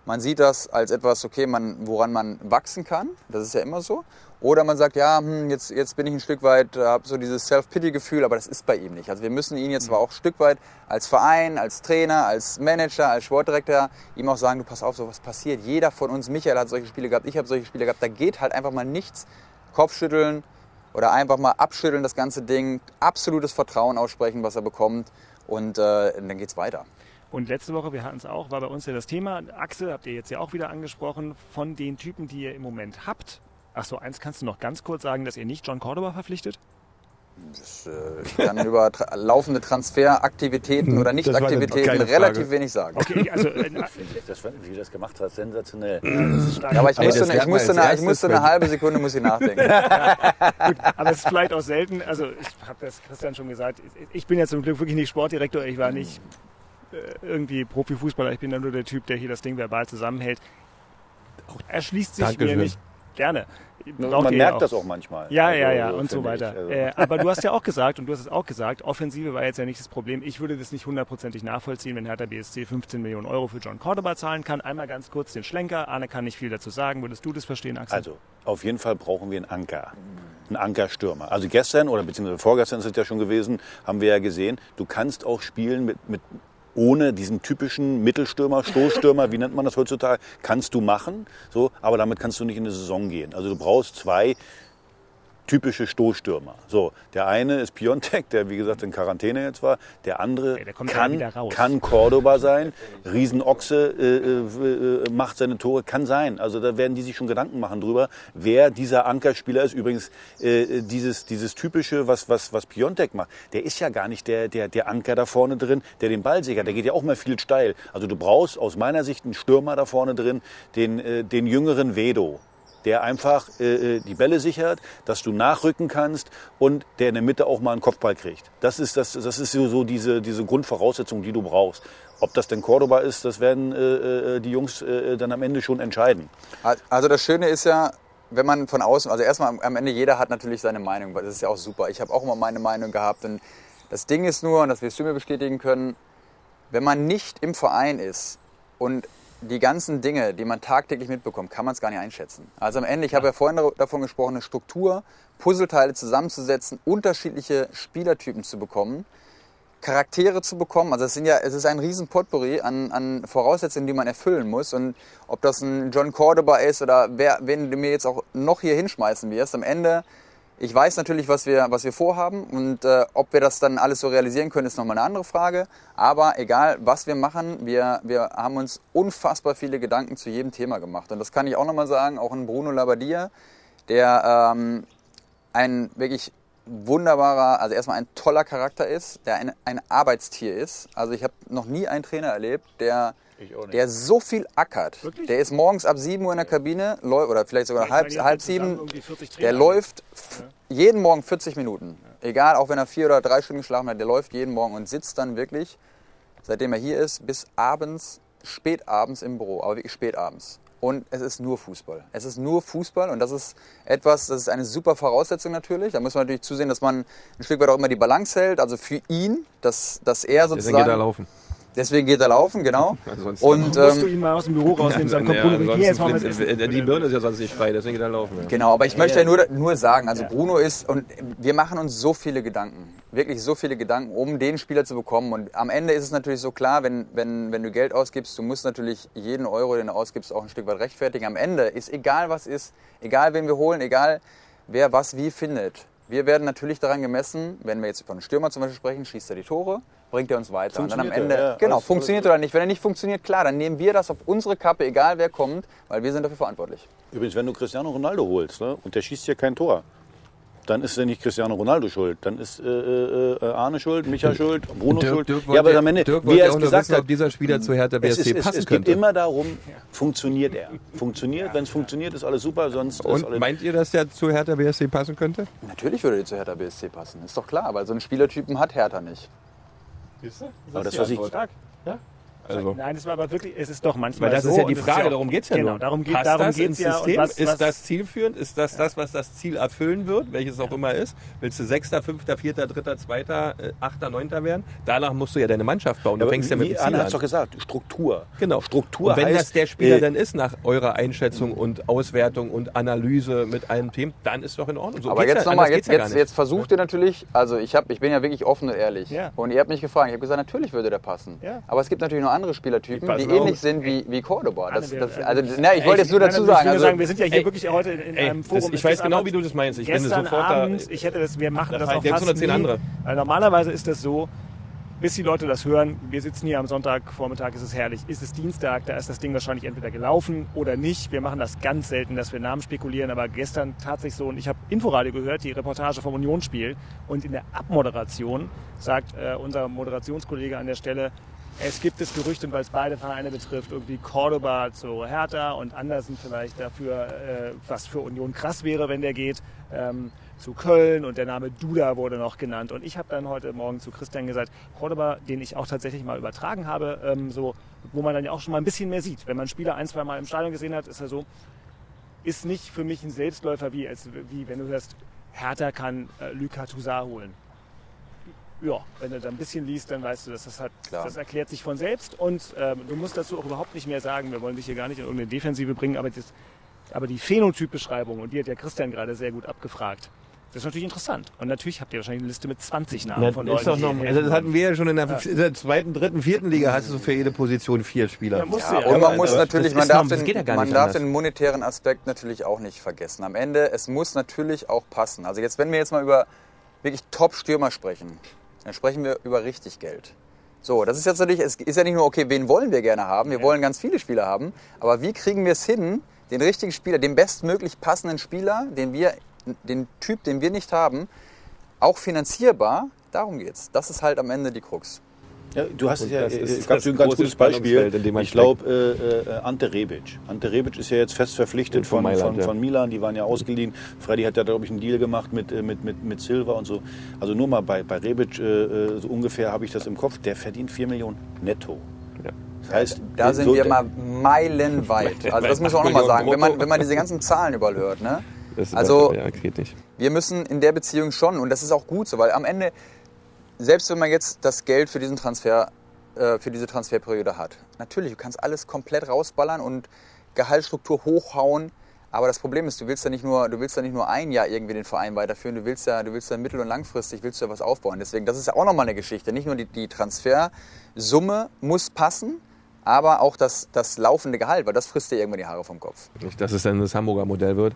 man sieht das als etwas, okay, woran man wachsen kann, das ist ja immer so. Oder man sagt, ja, jetzt bin ich ein Stück weit, habe so dieses Self-Pity-Gefühl, aber das ist bei ihm nicht. Also wir müssen ihn jetzt aber auch ein Stück weit als Verein, als Trainer, als Manager, als Sportdirektor ihm auch sagen, du pass auf, sowas passiert. Jeder von uns, Michael hat solche Spiele gehabt, ich habe solche Spiele gehabt, da geht halt einfach mal nichts, Kopfschütteln oder einfach mal abschütteln das ganze Ding, absolutes Vertrauen aussprechen, was er bekommt und dann geht's weiter. Und letzte Woche, wir hatten es auch, war bei uns ja das Thema, Axel, habt ihr jetzt ja auch wieder angesprochen, von den Typen, die ihr im Moment habt. Achso, eins kannst du noch ganz kurz sagen, dass ihr nicht Jhon Córdoba verpflichtet? Ich kann über laufende Transferaktivitäten oder Nichtaktivitäten relativ wenig sagen. Okay, also, wie du das gemacht hast, sensationell. Ja, aber ich musste eine halbe Sekunde muss ich nachdenken. Ja, gut, aber es ist vielleicht auch selten, also ich habe das Christian schon gesagt, ich bin ja zum Glück wirklich nicht Sportdirektor, ich war nicht irgendwie Profifußballer, ich bin ja nur der Typ, der hier das Ding verbal zusammenhält. Auch erschließt sich Dankeschön. Mir nicht gerne. Man merkt auch. Das auch manchmal. Ja, und so weiter. Also. Aber du hast ja auch gesagt, Offensive war jetzt ja nicht das Problem. Ich würde das nicht hundertprozentig nachvollziehen, wenn Hertha BSC 15 Millionen Euro für Jhon Córdoba zahlen kann. Einmal ganz kurz den Schlenker. Arne kann nicht viel dazu sagen. Würdest du das verstehen, Axel? Also, auf jeden Fall brauchen wir einen Anker. Ein Ankerstürmer. Also gestern, oder beziehungsweise vorgestern ist es ja schon gewesen, haben wir ja gesehen, du kannst auch spielen mit ohne diesen typischen Mittelstürmer, Stoßstürmer, wie nennt man das heutzutage, kannst du machen, so, aber damit kannst du nicht in die Saison gehen. Also du brauchst 2 typische Stoßstürmer. So, der eine ist Piontek, der wie gesagt in Quarantäne jetzt war, der andere kann Córdoba sein, Riesenochse macht seine Tore, kann sein. Also da werden die sich schon Gedanken machen drüber, wer dieser Ankerspieler ist. Übrigens dieses typische, was Piontek macht, der ist ja gar nicht der Anker da vorne drin, der den Ball sichert, der geht ja auch mal viel steil. Also du brauchst aus meiner Sicht einen Stürmer da vorne drin, den jüngeren Vedo, der einfach die Bälle sichert, dass du nachrücken kannst und der in der Mitte auch mal einen Kopfball kriegt. Das ist so diese Grundvoraussetzung, die du brauchst. Ob das denn Córdoba ist, das werden die Jungs dann am Ende schon entscheiden. Also das Schöne ist ja, wenn man von außen, also erstmal am Ende, jeder hat natürlich seine Meinung, das ist ja auch super. Ich habe auch immer meine Meinung gehabt und das Ding ist nur, und das wirst du mir bestätigen können, wenn man nicht im Verein ist und die ganzen Dinge, die man tagtäglich mitbekommt, kann man es gar nicht einschätzen. Also am Ende, ich habe ja vorhin davon gesprochen, eine Struktur, Puzzleteile zusammenzusetzen, unterschiedliche Spielertypen zu bekommen, Charaktere zu bekommen. Also es ist ein riesen Potpourri an Voraussetzungen, die man erfüllen muss. Und ob das ein Jhon Córdoba ist oder wen du mir jetzt auch noch hier hinschmeißen wirst, am Ende, ich weiß natürlich, was wir vorhaben und ob wir das dann alles so realisieren können, ist nochmal eine andere Frage. Aber egal, was wir machen, wir haben uns unfassbar viele Gedanken zu jedem Thema gemacht. Und das kann ich auch nochmal sagen, auch an Bruno Labbadia, der ein wirklich wunderbarer, also erstmal ein toller Charakter ist, der ein Arbeitstier ist. Also ich habe noch nie einen Trainer erlebt, der so viel ackert. Wirklich? Der ist morgens ab 7 Uhr in der Kabine, oder vielleicht sogar halb 7, der läuft jeden Morgen 40 Minuten. Ja. Egal, auch wenn er 4 oder 3 Stunden geschlafen hat, der läuft jeden Morgen und sitzt dann wirklich, seitdem er hier ist, bis abends, spätabends im Büro, aber wirklich spätabends. Und es ist nur Fußball. Es ist nur Fußball und das ist etwas, das ist eine super Voraussetzung natürlich. Da muss man natürlich zusehen, dass man ein Stück weit auch immer die Balance hält, also für ihn, dass er sozusagen... Deswegen geht er laufen. Deswegen geht er laufen, genau. Und musst du ihn mal aus dem Büro rausnehmen, dann kommt Bruno. Die Birne ist ja sonst nicht frei, deswegen geht er laufen. Ja. Genau, aber ich möchte ja nur sagen, also Bruno ist, und wir machen uns so viele Gedanken, wirklich so viele Gedanken, um den Spieler zu bekommen. Und am Ende ist es natürlich so klar, wenn du Geld ausgibst, du musst natürlich jeden Euro, den du ausgibst, auch ein Stück weit rechtfertigen. Am Ende ist egal, was ist, egal wen wir holen, egal wer was wie findet. Wir werden natürlich daran gemessen, wenn wir jetzt von einem Stürmer zum Beispiel sprechen, schießt er die Tore, bringt er uns weiter. Und dann am Ende, funktioniert oder nicht. Wenn er nicht funktioniert, klar, dann nehmen wir das auf unsere Kappe, egal wer kommt, weil wir sind dafür verantwortlich. Übrigens, wenn du Cristiano Ronaldo holst, ne, und der schießt hier kein Tor, dann ist ja nicht Cristiano Ronaldo schuld. Dann ist Arne schuld, Micha schuld, Bruno schuld. Ja, aber am Ende, wie er es gesagt hat, ob dieser Spieler zu Hertha BSC passen könnte. Es geht immer darum, funktioniert er. Wenn es funktioniert, ist alles super, sonst... Und meint ihr, dass der zu Hertha BSC passen könnte? Natürlich würde er zu Hertha BSC passen, ist doch klar, weil so einen Spielertypen hat Hertha nicht. Siehst du? Aber das war sich stark, ja? Also. Nein, das war aber wirklich, es ist doch manchmal so. Weil das ist ja die Frage, darum geht es ja nur. Darum geht es ins System? Ist das zielführend? Ist das das, was das Ziel erfüllen wird, welches auch immer ist? Willst du 6., 5., 4., 3., 2., 8., 9. werden? Danach musst du ja deine Mannschaft bauen. Du fängst ja mit dem Ziel an. Anna hat es doch gesagt, Struktur. Genau. Struktur. Und wenn heißt, das der Spieler dann ist, nach eurer Einschätzung und Auswertung und Analyse mit allen Themen, dann ist doch in Ordnung. So aber jetzt nochmal, jetzt versucht ihr natürlich, also ich bin ja wirklich offen und ehrlich. Ja. Und ihr habt mich gefragt, ich habe gesagt, natürlich würde der passen. Ja. Aber es gibt natürlich noch andere Spielertypen, die ähnlich sind wie Córdoba. Ich wollte jetzt nur dazu sagen. Wir sind ja hier wirklich heute in einem Forum. Ich weiß genau, wie du das meinst. Ich bin sofort Abend, da. Wir machen das auch fast nie. Weil normalerweise ist das so, bis die Leute das hören, wir sitzen hier am Sonntagvormittag, ist es herrlich. Ist es Dienstag, da ist das Ding wahrscheinlich entweder gelaufen oder nicht. Wir machen das ganz selten, dass wir Namen spekulieren, aber gestern tatsächlich so, und ich habe Inforadio gehört, die Reportage vom Unionsspiel, und in der Abmoderation sagt unser Moderationskollege an der Stelle, es gibt das Gerücht, und weil es beide Vereine betrifft, irgendwie Córdoba zu Hertha und Andersen vielleicht dafür, was für Union krass wäre, wenn der geht, zu Köln, und der Name Duda wurde noch genannt. Und ich habe dann heute Morgen zu Christian gesagt, Córdoba, den ich auch tatsächlich mal übertragen habe, so, wo man dann ja auch schon mal ein bisschen mehr sieht. Wenn man Spieler 1-2 Mal im Stadion gesehen hat, ist er so, ist nicht für mich ein Selbstläufer, wie wenn du sagst, Hertha kann Lucas Toussaint holen. Ja, wenn du da ein bisschen liest, dann weißt du, dass das erklärt sich von selbst, und du musst dazu auch überhaupt nicht mehr sagen. Wir wollen dich hier gar nicht in irgendeine Defensive bringen, aber die Phänotypbeschreibung, und die hat ja Christian gerade sehr gut abgefragt, das ist natürlich interessant. Und natürlich habt ihr wahrscheinlich eine Liste mit 20 Namen von Leuten. Das hatten wir ja schon in der 2., 3., 4. Liga, hast du so für jede Position 4 Spieler. Und man muss natürlich, man darf den monetären Aspekt natürlich auch nicht vergessen. Am Ende, es muss natürlich auch passen. Also jetzt, wenn wir jetzt mal über wirklich Top-Stürmer sprechen, dann sprechen wir über richtig Geld. So, das ist jetzt natürlich, es ist ja nicht nur, okay, wen wollen wir gerne haben? Wir wollen ganz viele Spieler haben, aber wie kriegen wir es hin, den richtigen Spieler, den bestmöglich passenden Spieler, den wir nicht haben, auch finanzierbar? Darum geht's. Das ist halt am Ende die Krux. Ja, du hast es gab ein ganz gutes Beispiel. Ich glaube, Ante Rebic. Ante Rebic ist ja jetzt fest verpflichtet von Milan. Die waren ja ausgeliehen. Freddy hat ja, glaube ich, einen Deal gemacht mit Silva und so. Also nur mal bei Rebic, so ungefähr habe ich das im Kopf. Der verdient 4 Millionen netto. Ja. Das heißt, da sind wir mal meilenweit. Also das müssen wir auch nochmal sagen. Wenn man diese ganzen Zahlen überall hört, ne? Also geht nicht. Wir müssen in der Beziehung schon, und das ist auch gut so, weil am Ende, selbst wenn man jetzt das Geld für diesen Transfer, für diese Transferperiode hat. Natürlich, du kannst alles komplett rausballern und Gehaltsstruktur hochhauen, aber das Problem ist, du willst ja nicht nur ein Jahr irgendwie den Verein weiterführen, du willst ja mittel- und langfristig willst du ja was aufbauen. Deswegen, das ist ja auch nochmal eine Geschichte. Nicht nur die Transfersumme muss passen, aber auch das laufende Gehalt, weil das frisst dir irgendwann die Haare vom Kopf. Nicht, dass es dann das Hamburger Modell wird.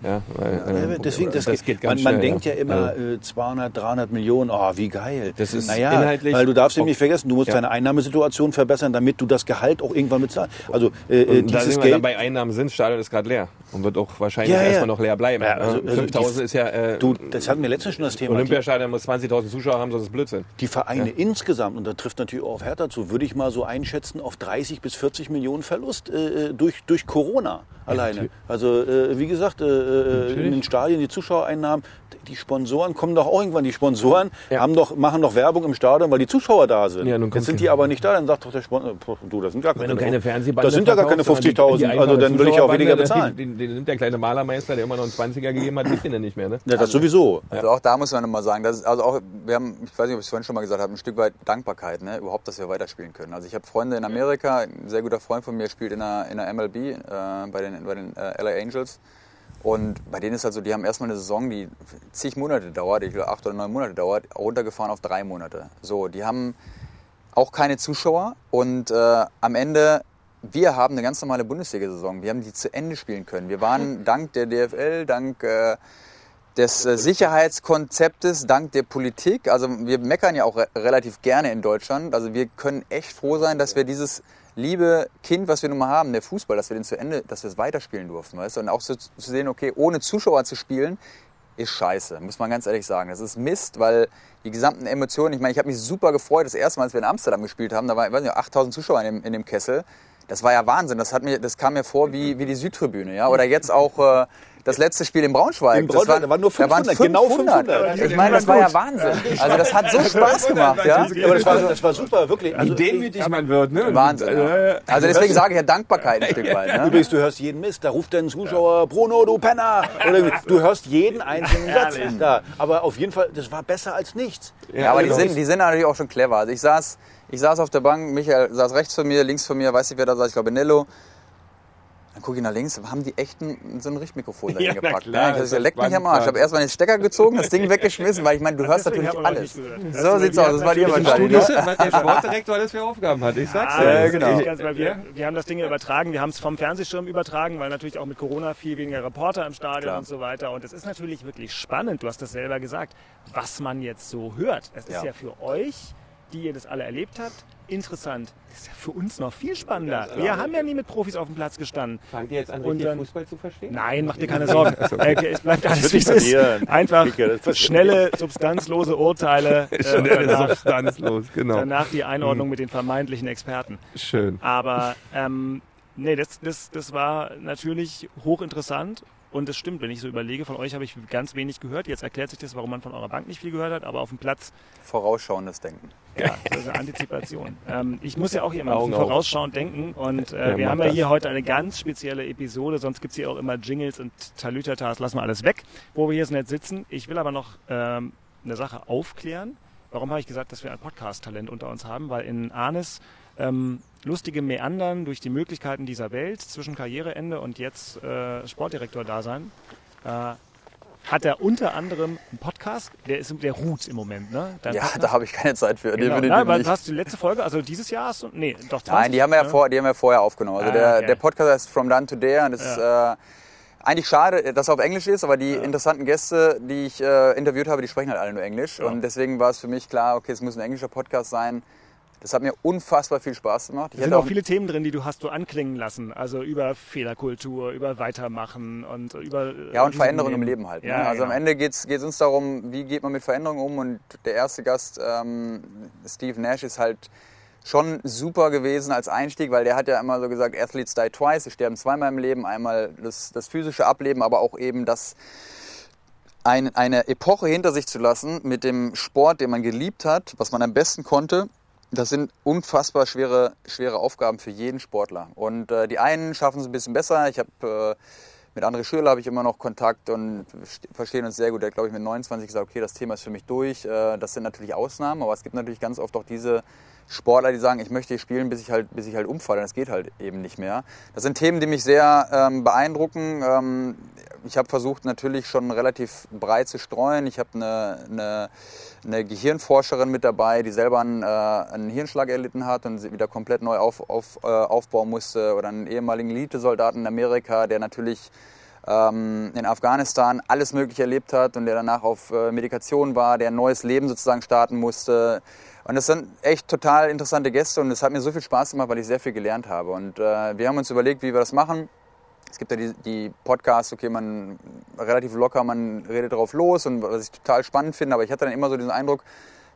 Ja, weil, deswegen, das geht ganz schnell. Man denkt ja immer 200, 300 Millionen, oh, wie geil. Das ist inhaltlich. Weil du darfst eben nicht vergessen, du musst deine Einnahmesituation verbessern, damit du das Gehalt auch irgendwann bezahlst. Also, dieses Geld. Bei Einnahmen sind, Stadion ist gerade leer und wird auch wahrscheinlich erstmal noch leer bleiben. Ja, also 5.000 ist ja. Das hatten wir letztens schon das Thema. Olympiastadion muss 20.000 Zuschauer haben, sonst ist Blödsinn. Die Vereine insgesamt, und da trifft natürlich auch auf Hertha zu, würde ich mal so einschätzen, auf 30 bis 40 Millionen Verlust durch Corona alleine. Also, wie gesagt, in den Stadien, die Zuschauereinnahmen, die Sponsoren kommen doch auch irgendwann. Die Sponsoren machen doch Werbung im Stadion, weil die Zuschauer da sind. Ja, jetzt sind die aber nicht da, dann sagt doch der Sponsor, du, das sind gar keine, das sind ja gar keine 50.000, also dann will ich auch weniger bezahlen. Den nimmt der kleine Malermeister, der immer noch einen 20er gegeben hat, die sind ja nicht mehr, ne? Ja, das sowieso. Also auch da muss man nochmal sagen, das ist, also auch, wir haben, ich weiß nicht, ob ich es vorhin schon mal gesagt habe, ein Stück weit Dankbarkeit, ne, überhaupt, dass wir weiterspielen können. Also ich habe Freunde in Amerika, ein sehr guter Freund von mir spielt in der MLB, bei den LA Angels. Und bei denen ist halt so, die haben erstmal eine Saison, die zig Monate dauert, ich glaube 8 oder 9 Monate dauert, runtergefahren auf 3 Monate. So, die haben auch keine Zuschauer und am Ende, wir haben eine ganz normale Bundesliga-Saison, wir haben die zu Ende spielen können. Wir waren dank der DFL, dank des Sicherheitskonzeptes, dank der Politik, also wir meckern ja auch relativ gerne in Deutschland, also wir können echt froh sein, dass wir dieses liebe Kind, was wir nun mal haben, der Fußball, dass wir den zu Ende, dass wir es weiterspielen durften, weißt du? Und auch zu sehen, okay, ohne Zuschauer zu spielen, ist scheiße, muss man ganz ehrlich sagen. Das ist Mist, weil die gesamten Emotionen, ich meine, ich habe mich super gefreut, das erste Mal, als wir in Amsterdam gespielt haben, da waren, ich weiß nicht, 8.000 Zuschauer in dem Kessel. Das war ja Wahnsinn, das kam mir vor wie die Südtribüne, ja? Oder jetzt auch das letzte Spiel in Braunschweig. Da waren nur 500, genau 500. Ich meine, das war ja Wahnsinn. Also das hat so Spaß gemacht, ja. Aber das war super, wirklich. Also, wie demütig man wird, ne? Wahnsinn. Ja. Also deswegen sage ich ja Dankbarkeit ein Stück weit. Ne? Übrigens, du hörst jeden Mist, da ruft dein Zuschauer, Bruno, du Penner. Oder du hörst jeden einzelnen Satz da. Aber auf jeden Fall, das war besser als nichts. Ja, aber die sind natürlich auch schon clever. Also ich saß auf der Bank, Michael saß rechts von mir, links von mir, weiß nicht, wer da saß, ich glaube Nello. Dann gucke ich nach links, haben die echt so ein Richtmikrofon da hingepackt. Ja, das leckt mich am Arsch. Ich habe erstmal den Stecker gezogen, das Ding weggeschmissen, weil ich meine, du hörst natürlich alles. So sieht's aus, das war die Überschneidung. Was der Sportdirektor alles für Aufgaben hat, ich sag's dir. Ja, genau. Wir haben das Ding übertragen, wir haben es vom Fernsehschirm übertragen, weil natürlich auch mit Corona viel weniger Reporter im Stadion und so weiter. Und es ist natürlich wirklich spannend, du hast das selber gesagt, was man jetzt so hört. Es ist ja für euch, die ihr das alle erlebt habt, interessant. Das ist ja für uns noch viel spannender. Wir haben ja nie mit Profis auf dem Platz gestanden. Fangt ihr jetzt an, richtig Fußball zu verstehen? Nein, macht dir keine Sorgen. Es bleibt alles, wie es ist. Einfach schnelle, substanzlose Urteile. Substanzlos, genau. Danach die Einordnung mit den vermeintlichen Experten. Schön. Aber das war natürlich hochinteressant. Und das stimmt, wenn ich so überlege, von euch habe ich ganz wenig gehört. Jetzt erklärt sich das, warum man von eurer Bank nicht viel gehört hat, aber auf dem Platz... Vorausschauendes Denken. Ja, das ist eine Antizipation. Ich muss ja auch immer vorausschauend denken und wir haben ja hier heute eine ganz spezielle Episode, sonst gibt es hier auch immer Jingles und Talütatas, lassen wir alles weg, wo wir jetzt nicht sitzen. Ich will aber noch eine Sache aufklären. Warum habe ich gesagt, dass wir ein Podcast-Talent unter uns haben? Weil in Arnes... lustige Meandern durch die Möglichkeiten dieser Welt zwischen Karriereende und jetzt Sportdirektor-Dasein, hat er unter anderem einen Podcast, der ruht im Moment, ne? Dein Podcast? Da habe ich keine Zeit für. Genau. Nein, hast du die letzte Folge, also dieses Jahr hast du, nee, doch 20. Nein, die haben wir vorher aufgenommen. Also der Podcast heißt From Done to Dare und das ist eigentlich schade, dass er auf Englisch ist, aber die interessanten Gäste, die ich interviewt habe, die sprechen halt alle nur Englisch und deswegen war es für mich klar, okay, es muss ein englischer Podcast sein. Das hat mir unfassbar viel Spaß gemacht. Da sind auch viele Themen drin, die du anklingen lassen. Also über Fehlerkultur, über Weitermachen und über... Ja, und Veränderung im Leben halt. Ja, ne? Also am Ende geht's uns darum, wie geht man mit Veränderung um. Und der erste Gast, Steve Nash, ist halt schon super gewesen als Einstieg, weil der hat ja immer so gesagt, Athletes die twice, sie sterben zweimal im Leben. Einmal das physische Ableben, aber auch eben das... eine Epoche hinter sich zu lassen mit dem Sport, den man geliebt hat, was man am besten konnte. Das sind unfassbar schwere Aufgaben für jeden Sportler. Und die einen schaffen es ein bisschen besser. Ich habe mit Andrich habe ich immer noch Kontakt und verstehen uns sehr gut. Der hat, glaube ich, mit 29 gesagt, okay, das Thema ist für mich durch. Das sind natürlich Ausnahmen, aber es gibt natürlich ganz oft auch diese Sportler, die sagen, ich möchte hier spielen, bis ich halt umfalle. Das geht halt eben nicht mehr. Das sind Themen, die mich sehr beeindrucken. Ich habe versucht, natürlich schon relativ breit zu streuen. Ich habe eine Gehirnforscherin mit dabei, die selber einen Hirnschlag erlitten hat und wieder komplett neu aufbauen musste. Oder einen ehemaligen Elitesoldaten in Amerika, der natürlich in Afghanistan alles Mögliche erlebt hat und der danach auf Medikation war, der ein neues Leben sozusagen starten musste. Und das sind echt total interessante Gäste und es hat mir so viel Spaß gemacht, weil ich sehr viel gelernt habe. Und wir haben uns überlegt, wie wir das machen. Es gibt ja die Podcasts, okay, man relativ locker, man redet drauf los und was ich total spannend finde. Aber ich hatte dann immer so diesen Eindruck,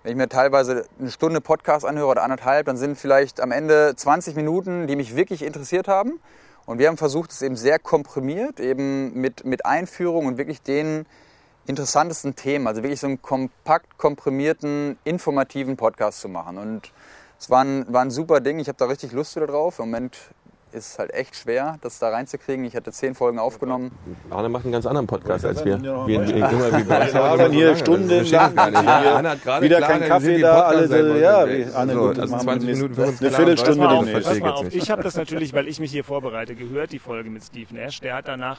wenn ich mir teilweise eine Stunde Podcast anhöre oder 1,5, dann sind vielleicht am Ende 20 Minuten, die mich wirklich interessiert haben. Und wir haben versucht, es eben sehr komprimiert, eben mit Einführung und wirklich den interessantesten Themen, also wirklich so einen kompakt komprimierten, informativen Podcast zu machen. Und es war ein super Ding, ich habe da richtig Lust wieder drauf. Im Moment ist es halt echt schwer, das da reinzukriegen. Ich hatte 10 Folgen aufgenommen. Arne macht einen ganz anderen Podcast als wir. Wir hier Stunden lang. Wieder kein Kaffee da. Also 20 Minuten für uns. Eine Viertelstunde demnächst. Ich habe das natürlich, weil ich mich hier vorbereite, gehört, die Folge mit Steve Nash. Der hat danach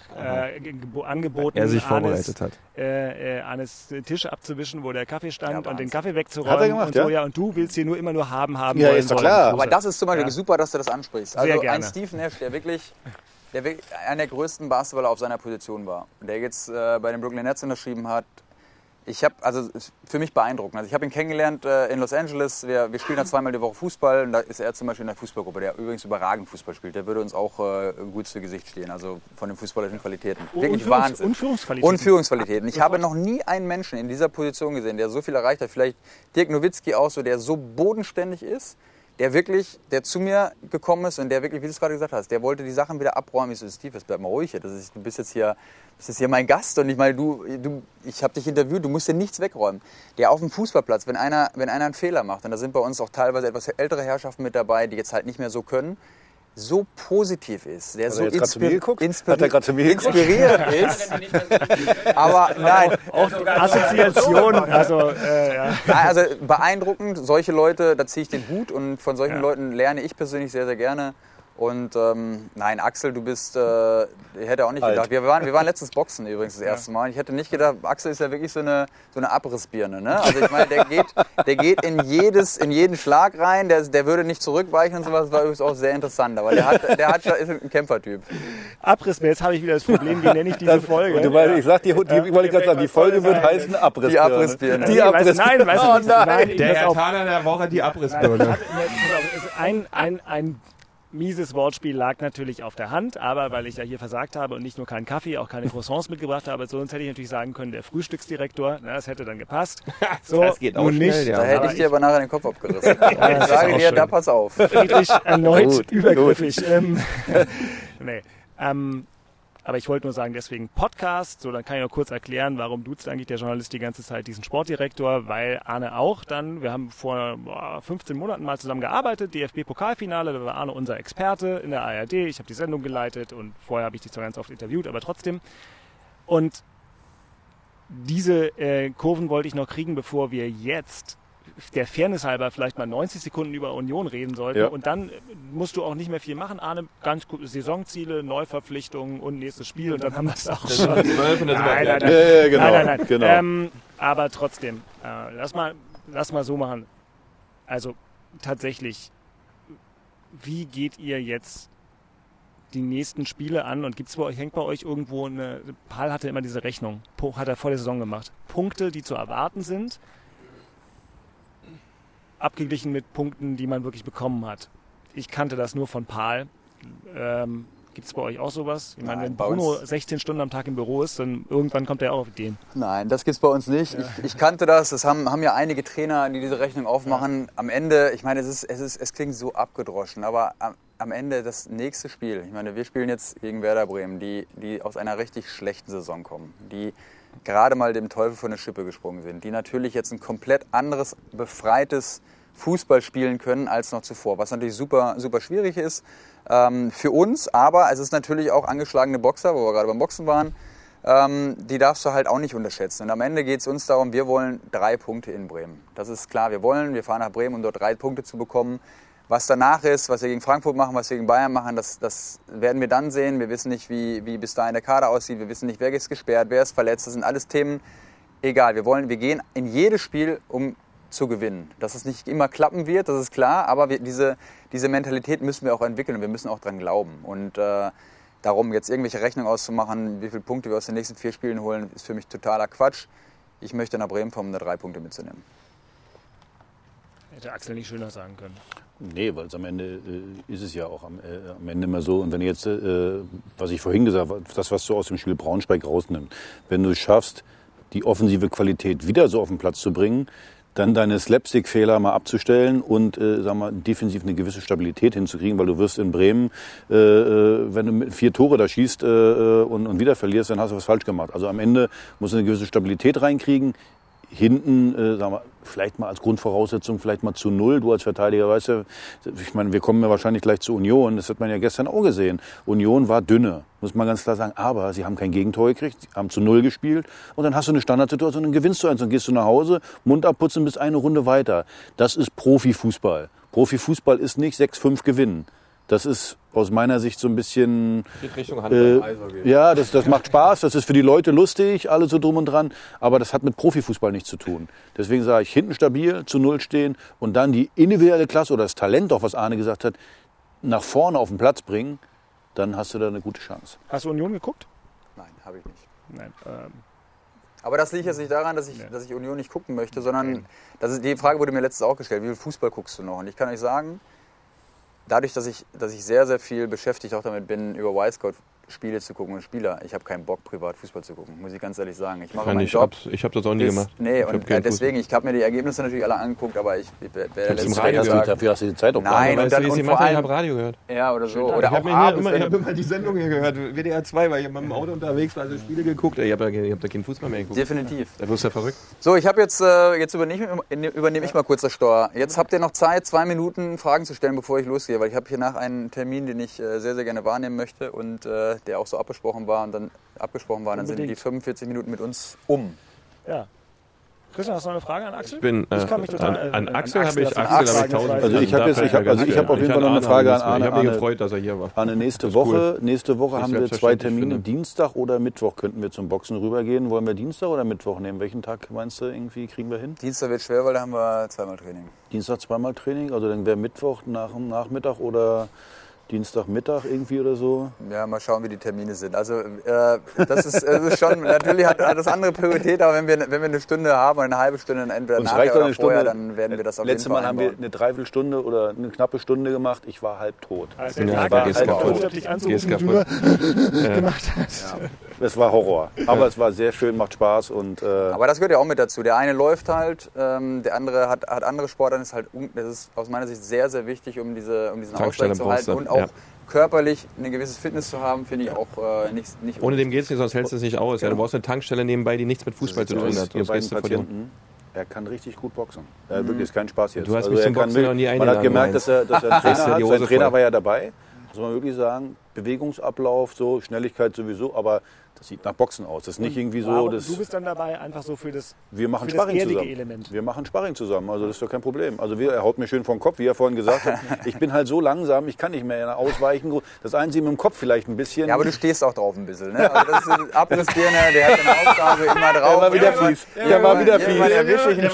angeboten, er sich vorbereitet hat. Arnes Tisch abzuwischen, wo der Kaffee stand und den Kaffee wegzuräumen. Hat er gemacht, ja. Und du willst hier nur immer nur haben. Ja, ist doch klar. Aber das ist zum Beispiel super, dass du das ansprichst. Sehr gerne. Steve Nash, der wirklich einer der größten Basketballer auf seiner Position war und der jetzt bei den Brooklyn Nets unterschrieben hat, für mich beeindruckend. Also ich habe ihn kennengelernt in Los Angeles, wir spielen da zweimal die Woche Fußball und da ist er zum Beispiel in der Fußballgruppe, der übrigens überragend Fußball spielt, der würde uns auch gut zu Gesicht stehen, also von den fußballerischen Qualitäten. Wirklich Wahnsinn. Und Führungsqualitäten. Ich habe noch nie einen Menschen in dieser Position gesehen, der so viel erreicht hat, vielleicht Dirk Nowitzki auch so, der so bodenständig ist, der zu mir gekommen ist und der wirklich, wie du es gerade gesagt hast, der wollte die Sachen wieder abräumen. Ich so, Steve, jetzt bleib mal ruhig. Du bist jetzt hier mein Gast und ich meine, ich habe dich interviewt, du musst dir nichts wegräumen. Der auf dem Fußballplatz, wenn einer einen Fehler macht, und da sind bei uns auch teilweise etwas ältere Herrschaften mit dabei, die jetzt halt nicht mehr so können, so positiv ist, der so inspiriert ist, aber nein, auch Assoziation, also beeindruckend, solche Leute, da ziehe ich den Hut und von solchen Leuten lerne ich persönlich sehr, sehr gerne. Und nein, Axel, du bist, ich hätte auch nicht gedacht, wir waren letztens boxen übrigens das erste Mal, ich hätte nicht gedacht, Axel ist ja wirklich so eine Abrissbirne, ne? Also ich meine, der geht in jeden Schlag rein, der würde nicht zurückweichen und sowas, war übrigens auch sehr interessant, aber ist ein Kämpfertyp. Abrissbirne, jetzt habe ich wieder das Problem, wie nenne ich diese Folge? Ich sag dir, die Folge wird heißen Abrissbirne. Die Abrissbirne. Nein, weißt du nicht. Nein, der Herthaner der Woche, die Abrissbirne. Ein mieses Wortspiel lag natürlich auf der Hand, aber weil ich ja hier versagt habe und nicht nur keinen Kaffee, auch keine Croissants mitgebracht habe, sonst hätte ich natürlich sagen können, der Frühstücksdirektor, das hätte dann gepasst. So, das geht auch nicht. Schnell, ja. Da hätte ich dir aber nachher den Kopf abgerissen. Ich sage dir, da pass auf. Friedrich erneut übergriffig. Aber ich wollte nur sagen, deswegen Podcast, so dann kann ich noch kurz erklären, warum duzt eigentlich der Journalist die ganze Zeit diesen Sportdirektor, weil Arne auch dann, wir haben vor 15 Monaten mal zusammen gearbeitet, DFB-Pokalfinale, da war Arne unser Experte in der ARD, ich habe die Sendung geleitet und vorher habe ich dich zwar ganz oft interviewt, aber trotzdem. Und diese Kurven wollte ich noch kriegen, bevor wir jetzt der Fairness halber vielleicht mal 90 Sekunden über Union reden sollten. Ja. Und dann musst du auch nicht mehr viel machen, Arne. Ganz gute Saisonziele, Neuverpflichtungen und nächstes Spiel. Und dann haben wir es auch schon. Nein. Genau. Aber trotzdem, lass mal so machen. Also tatsächlich, wie geht ihr jetzt die nächsten Spiele an und hängt bei euch irgendwo eine... Paul hatte immer diese Rechnung, hat er vor der Saison gemacht. Punkte, die zu erwarten sind, abgeglichen mit Punkten, die man wirklich bekommen hat. Ich kannte das nur von Paul. Gibt es bei euch auch sowas? Ich meine, wenn Bruno 16 Stunden am Tag im Büro ist, dann irgendwann kommt er auch auf Ideen. Nein, das gibt es bei uns nicht. Ja. Ich kannte das. Das haben ja einige Trainer, die diese Rechnung aufmachen. Ja. Am Ende, ich meine, es klingt so abgedroschen, aber am Ende das nächste Spiel. Ich meine, wir spielen jetzt gegen Werder Bremen, die aus einer richtig schlechten Saison kommen, die gerade mal dem Teufel von der Schippe gesprungen sind, die natürlich jetzt ein komplett anderes, befreites Fußball spielen können als noch zuvor, was natürlich super, super schwierig ist für uns, aber es ist natürlich auch angeschlagene Boxer, wo wir gerade beim Boxen waren, die darfst du halt auch nicht unterschätzen. Und am Ende geht es uns darum, wir wollen 3 Punkte in Bremen. Das ist klar, wir fahren nach Bremen, um dort 3 Punkte zu bekommen. Was danach ist, was wir gegen Frankfurt machen, was wir gegen Bayern machen, das werden wir dann sehen. Wir wissen nicht, wie bis dahin der Kader aussieht. Wir wissen nicht, wer ist gesperrt, wer ist verletzt. Das sind alles Themen. Egal, wir gehen in jedes Spiel, um zu gewinnen. Dass es nicht immer klappen wird, das ist klar. Aber diese Mentalität müssen wir auch entwickeln und wir müssen auch dran glauben. Und darum, jetzt irgendwelche Rechnungen auszumachen, wie viele Punkte wir aus den nächsten 4 Spielen holen, ist für mich totaler Quatsch. Ich möchte nach Bremen kommen, um da 3 Punkte mitzunehmen. Hätte Axel nicht schöner sagen können. Nee, weil am Ende ist es ja auch am Ende immer so. Und wenn jetzt, was ich vorhin gesagt habe, das, was du aus dem Spiel Braunschweig rausnimmst, wenn du es schaffst, die offensive Qualität wieder so auf den Platz zu bringen, dann deine Slapstick-Fehler mal abzustellen und sag mal, defensiv eine gewisse Stabilität hinzukriegen, weil du wirst in Bremen, wenn du 4 Tore da schießt und wieder verlierst, dann hast du was falsch gemacht. Also am Ende musst du eine gewisse Stabilität reinkriegen. Hinten, sag mal, vielleicht mal als Grundvoraussetzung, vielleicht mal zu null. Du als Verteidiger, weißt ja, ich meine, wir kommen ja wahrscheinlich gleich zu Union. Das hat man ja gestern auch gesehen. Union war dünne, muss man ganz klar sagen. Aber sie haben kein Gegentor gekriegt, sie haben zu null gespielt. Und dann hast du eine Standardsituation und dann gewinnst du eins. Dann gehst du nach Hause, Mund abputzen, bist eine Runde weiter. Das ist Profifußball. Profifußball ist nicht 6-5 gewinnen. Das ist aus meiner Sicht so ein bisschen... Richtung ja, das macht Spaß, das ist für die Leute lustig, alles so drum und dran. Aber das hat mit Profifußball nichts zu tun. Deswegen sage ich, hinten stabil, zu Null stehen und dann die individuelle Klasse oder das Talent, auch was Arne gesagt hat, nach vorne auf den Platz bringen, dann hast du da eine gute Chance. Hast du Union geguckt? Nein, habe ich nicht. Nein. Aber das liegt jetzt nicht daran, dass ich Union nicht gucken möchte, sondern die Frage wurde mir letztens auch gestellt, wie viel Fußball guckst du noch? Und ich kann euch sagen... Dadurch, dass ich sehr, sehr viel beschäftigt auch damit bin, über Wisecout Spiele zu gucken und Spieler. Ich habe keinen Bock, privat Fußball zu gucken, muss ich ganz ehrlich sagen. Ich mache meinen Job. Ich habe das auch nie gemacht. Nee, ich und deswegen, ich habe mir die Ergebnisse natürlich alle angeguckt, aber ich werde letztes Radio sagen. Dafür hast du die Zeit auch nein, und dann und vor allem... Ich habe Radio gehört. Ja, oder so. Oder ich habe immer die Sendung hier gehört, WDR 2, weil ich mit dem Auto unterwegs war, also Spiele geguckt. Ich hab da keinen Fußball mehr geguckt. Definitiv. Da wirst du ja verrückt. So, ich habe jetzt übernehme ich mal kurz das Steuer. Jetzt habt ihr noch Zeit, 2 Minuten Fragen zu stellen, bevor ich losgehe, weil ich habe hier nach einen Termin, den ich sehr, sehr gerne wahrnehmen möchte und der auch so abgesprochen war, dann sind die 45 Minuten mit uns um. Ja. Christian, hast du noch eine Frage an Axel? Ich habe auf jeden Fall noch eine Frage an Arne. Ich habe mich gefreut, dass er hier war. Arne, nächste Woche haben wir 2 Termine. Dienstag oder Mittwoch könnten wir zum Boxen rübergehen. Wollen wir Dienstag oder Mittwoch nehmen? Welchen Tag meinst du, irgendwie kriegen wir hin? Dienstag wird schwer, weil da haben wir 2-mal Training. Dienstag 2-mal Training? Also dann wäre Mittwoch nach dem Nachmittag oder... Dienstagmittag irgendwie oder so? Ja, mal schauen, wie die Termine sind. Also das ist schon, natürlich hat das andere Priorität, aber wenn wir eine Stunde haben, eine halbe Stunde, entweder nachher oder vorher, dann werden wir das auf jeden Fall einbauen. Letztes Mal haben wir eine Dreiviertelstunde oder eine knappe Stunde gemacht. Ich war halb tot. Also der Tag, der dich anzurufen, gemacht hast. Ja. Es war Horror. Aber es war sehr schön, macht Spaß. Aber das gehört ja auch mit dazu. Der eine läuft halt, der andere hat andere Sportarten. Das ist aus meiner Sicht sehr, sehr wichtig, um diesen Ausgleich zu halten. Und auch körperlich eine gewisse Fitness zu haben, finde ich auch nicht. Ohne dem geht es nicht, sonst hältst du es nicht aus. Genau. Ja, du brauchst eine Tankstelle nebenbei, die nichts mit Fußball zu tun hat. Er kann richtig gut boxen. Wirklich, ist kein Spaß jetzt. Du hast mich zum Boxen noch nie eingeladen. Man hat gemerkt, dass er einen Trainer hat. Sein Trainer war ja dabei. Muss man wirklich sagen, Bewegungsablauf, so Schnelligkeit sowieso, aber das sieht nach Boxen aus. Das ist nicht irgendwie so. Du bist dann dabei einfach so für das ehrliche Element. Wir machen Sparring zusammen, also das ist doch kein Problem. Also er haut mir schön vor den Kopf, wie er vorhin gesagt hat. Ich bin halt so langsam, ich kann nicht mehr ausweichen. Das Einzige mit dem Kopf vielleicht ein bisschen. Ja, aber du stehst auch drauf ein bisschen. Ne? Also das ist Abrissbirne, der hat eine Aufgabe immer drauf. Der war wieder fies. Der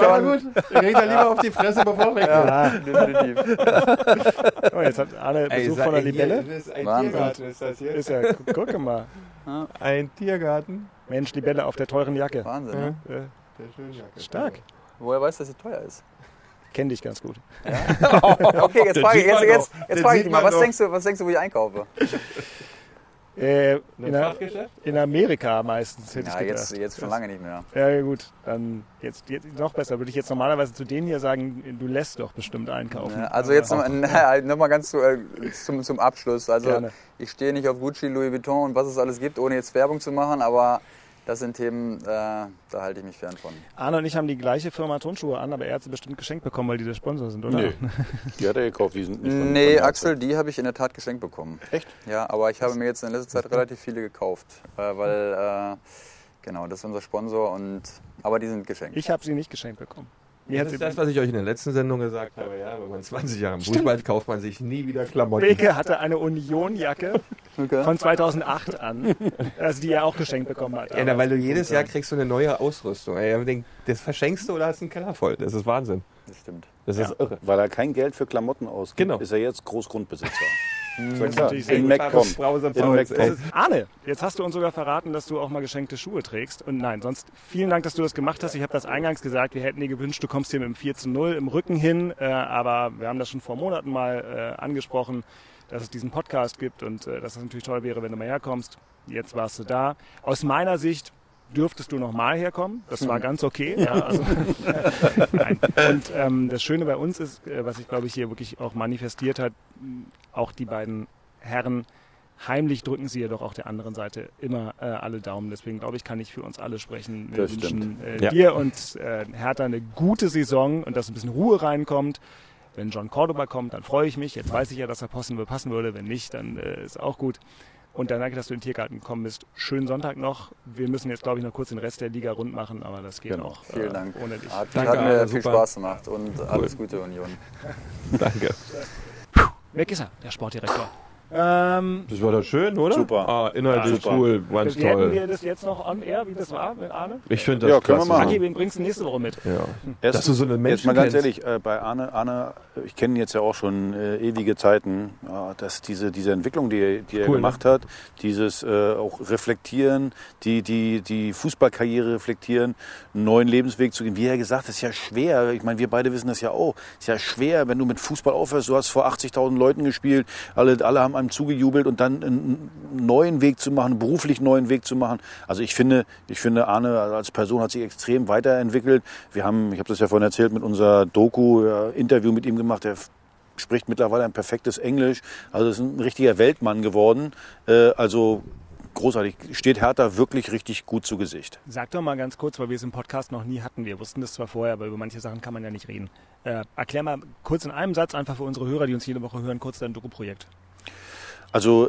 geht da lieber auf die Fresse, bevor weg. Ja, definitiv. Oh, jetzt hat Arne Besuch von der Libelle. Ein Tiergarten ist das hier. Ist ja, guck mal. Ein Tiergarten. Mensch, Libelle auf der teuren Jacke. Wahnsinn, ne? Ja. Der schöne Jacke. Stark. Woher weißt du, dass sie teuer ist? Kenn dich ganz gut. Ja? Okay, jetzt frage ich dich mal, was denkst du, wo ich einkaufe? In Amerika meistens, hätte ich gedacht. Jetzt schon lange nicht mehr. Ja gut, dann jetzt noch besser. Würde ich jetzt normalerweise zu denen hier sagen, du lässt doch bestimmt einkaufen. Also jetzt nochmal ganz zum Abschluss. Also gerne. Ich stehe nicht auf Gucci, Louis Vuitton und was es alles gibt, ohne jetzt Werbung zu machen, aber das sind Themen, da halte ich mich fern von. Arne und ich haben die gleiche Firma Turnschuhe an, aber er hat sie bestimmt geschenkt bekommen, weil die der Sponsor sind, oder? Nee, die hat er gekauft, die sind nicht von Axel, die habe ich in der Tat geschenkt bekommen. Echt? Ja, aber ich habe mir jetzt in letzter Zeit relativ viele gekauft, weil, genau, das ist unser Sponsor, aber die sind geschenkt. Ich habe sie nicht geschenkt bekommen. Das ist das, was ich euch in der letzten Sendung gesagt habe. Ja, wenn man 20 Jahre im Fußball kauft man sich nie wieder Klamotten. Beke hatte eine Union-Jacke von 2008 an, also die er auch geschenkt bekommen hat. Ja, weil du jedes Jahr kriegst du eine neue Ausrüstung. Das verschenkst du oder hast einen Keller voll. Das ist Wahnsinn. Das stimmt. Das ist irre. Weil er kein Geld für Klamotten ausgibt, ist er jetzt Großgrundbesitzer. In MacCom. Arne, jetzt hast du uns sogar verraten, dass du auch mal geschenkte Schuhe trägst. Und nein, sonst vielen Dank, dass du das gemacht hast. Ich habe das eingangs gesagt, wir hätten dir gewünscht, du kommst hier mit dem 4:0 im Rücken hin. Aber wir haben das schon vor Monaten mal angesprochen, dass es diesen Podcast gibt und dass es natürlich toll wäre, wenn du mal herkommst. Jetzt warst du da. Aus meiner Sicht dürftest du nochmal herkommen. Das war ganz okay. Ja, also, nein. Und das Schöne bei uns ist, was sich, glaube ich, hier wirklich auch manifestiert hat, auch die beiden Herren, heimlich drücken sie jedoch auch der anderen Seite immer alle Daumen. Deswegen, glaube ich, kann ich für uns alle sprechen. Wir wünschen dir und Hertha eine gute Saison und dass ein bisschen Ruhe reinkommt. Wenn Jhon Córdoba kommt, dann freue ich mich. Jetzt weiß ich ja, dass er passen würde. Wenn nicht, dann ist auch gut. Und dann danke, dass du in den Tiergarten gekommen bist. Schönen Sonntag noch. Wir müssen jetzt, glaube ich, noch kurz den Rest der Liga rund machen, aber das geht noch. Genau. Vielen Dank. Ohne dich. Hat mir viel Spaß gemacht und alles Gute, Union. Danke. Weg ist er, der Sportdirektor. Das war doch schön, oder? Super. Inhaltlich ja, cool, ganz toll. Hätten wir das jetzt noch on air, wie das war mit Arne? Ich finde das klasse. Können wir machen. Aki, wen bringst du nächste Woche mit? Ja. Dass du so eine Menschen jetzt mal ganz ehrlich, bei Arne, ich kenne ihn jetzt ja auch schon ewige Zeiten, dass diese Entwicklung, die er gemacht hat, dieses auch reflektieren, die Fußballkarriere reflektieren, einen neuen Lebensweg zu gehen. Wie er gesagt hat, ist ja schwer. Ich meine, wir beide wissen das ja auch. Ist ja schwer, wenn du mit Fußball aufhörst. Du hast vor 80.000 Leuten gespielt, alle haben einem zugejubelt und dann einen neuen Weg zu machen, einen beruflich neuen Weg zu machen. Also ich finde Arne als Person hat sich extrem weiterentwickelt. Ich habe das ja vorhin erzählt, mit unserer Doku Interview mit ihm gemacht. Er spricht mittlerweile ein perfektes Englisch. Also ist ein richtiger Weltmann geworden. Also großartig. Steht Hertha wirklich richtig gut zu Gesicht. Sag doch mal ganz kurz, weil wir es im Podcast noch nie hatten. Wir wussten das zwar vorher, aber über manche Sachen kann man ja nicht reden. Erklär mal kurz in einem Satz einfach für unsere Hörer, die uns jede Woche hören, kurz dein Doku-Projekt. Also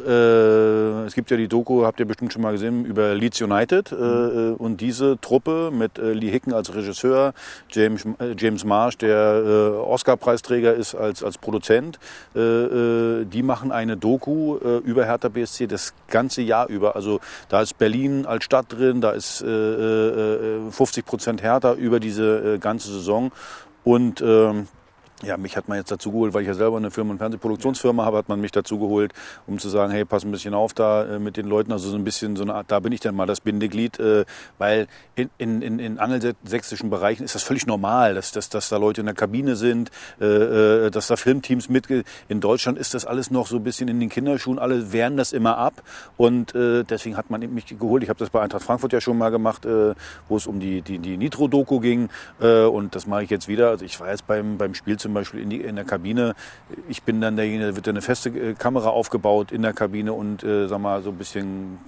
es gibt ja die Doku, habt ihr bestimmt schon mal gesehen, über Leeds United und diese Truppe mit Lee Hicken als Regisseur, James Marsh, der Oscar-Preisträger ist als Produzent, die machen eine Doku über Hertha BSC das ganze Jahr über. Also da ist Berlin als Stadt drin, da ist 50% Hertha über diese ganze Saison und ja, mich hat man jetzt dazu geholt, weil ich ja selber eine Film- und Fernsehproduktionsfirma habe, hat man mich dazu geholt, um zu sagen, hey, pass ein bisschen auf da mit den Leuten, also so ein bisschen so eine Art, da bin ich dann mal das Bindeglied, weil in angelsächsischen Bereichen ist das völlig normal, dass da Leute in der Kabine sind, dass da Filmteams in Deutschland ist das alles noch so ein bisschen in den Kinderschuhen, alle wehren das immer ab und deswegen hat man mich geholt. Ich habe das bei Eintracht Frankfurt ja schon mal gemacht, wo es um die Nitro-Doku ging und das mache ich jetzt wieder. Also ich war jetzt beim Spiel zum Beispiel in der Kabine. Ich bin dann derjenige, da wird eine feste Kamera aufgebaut in der Kabine und sag mal so ein bisschen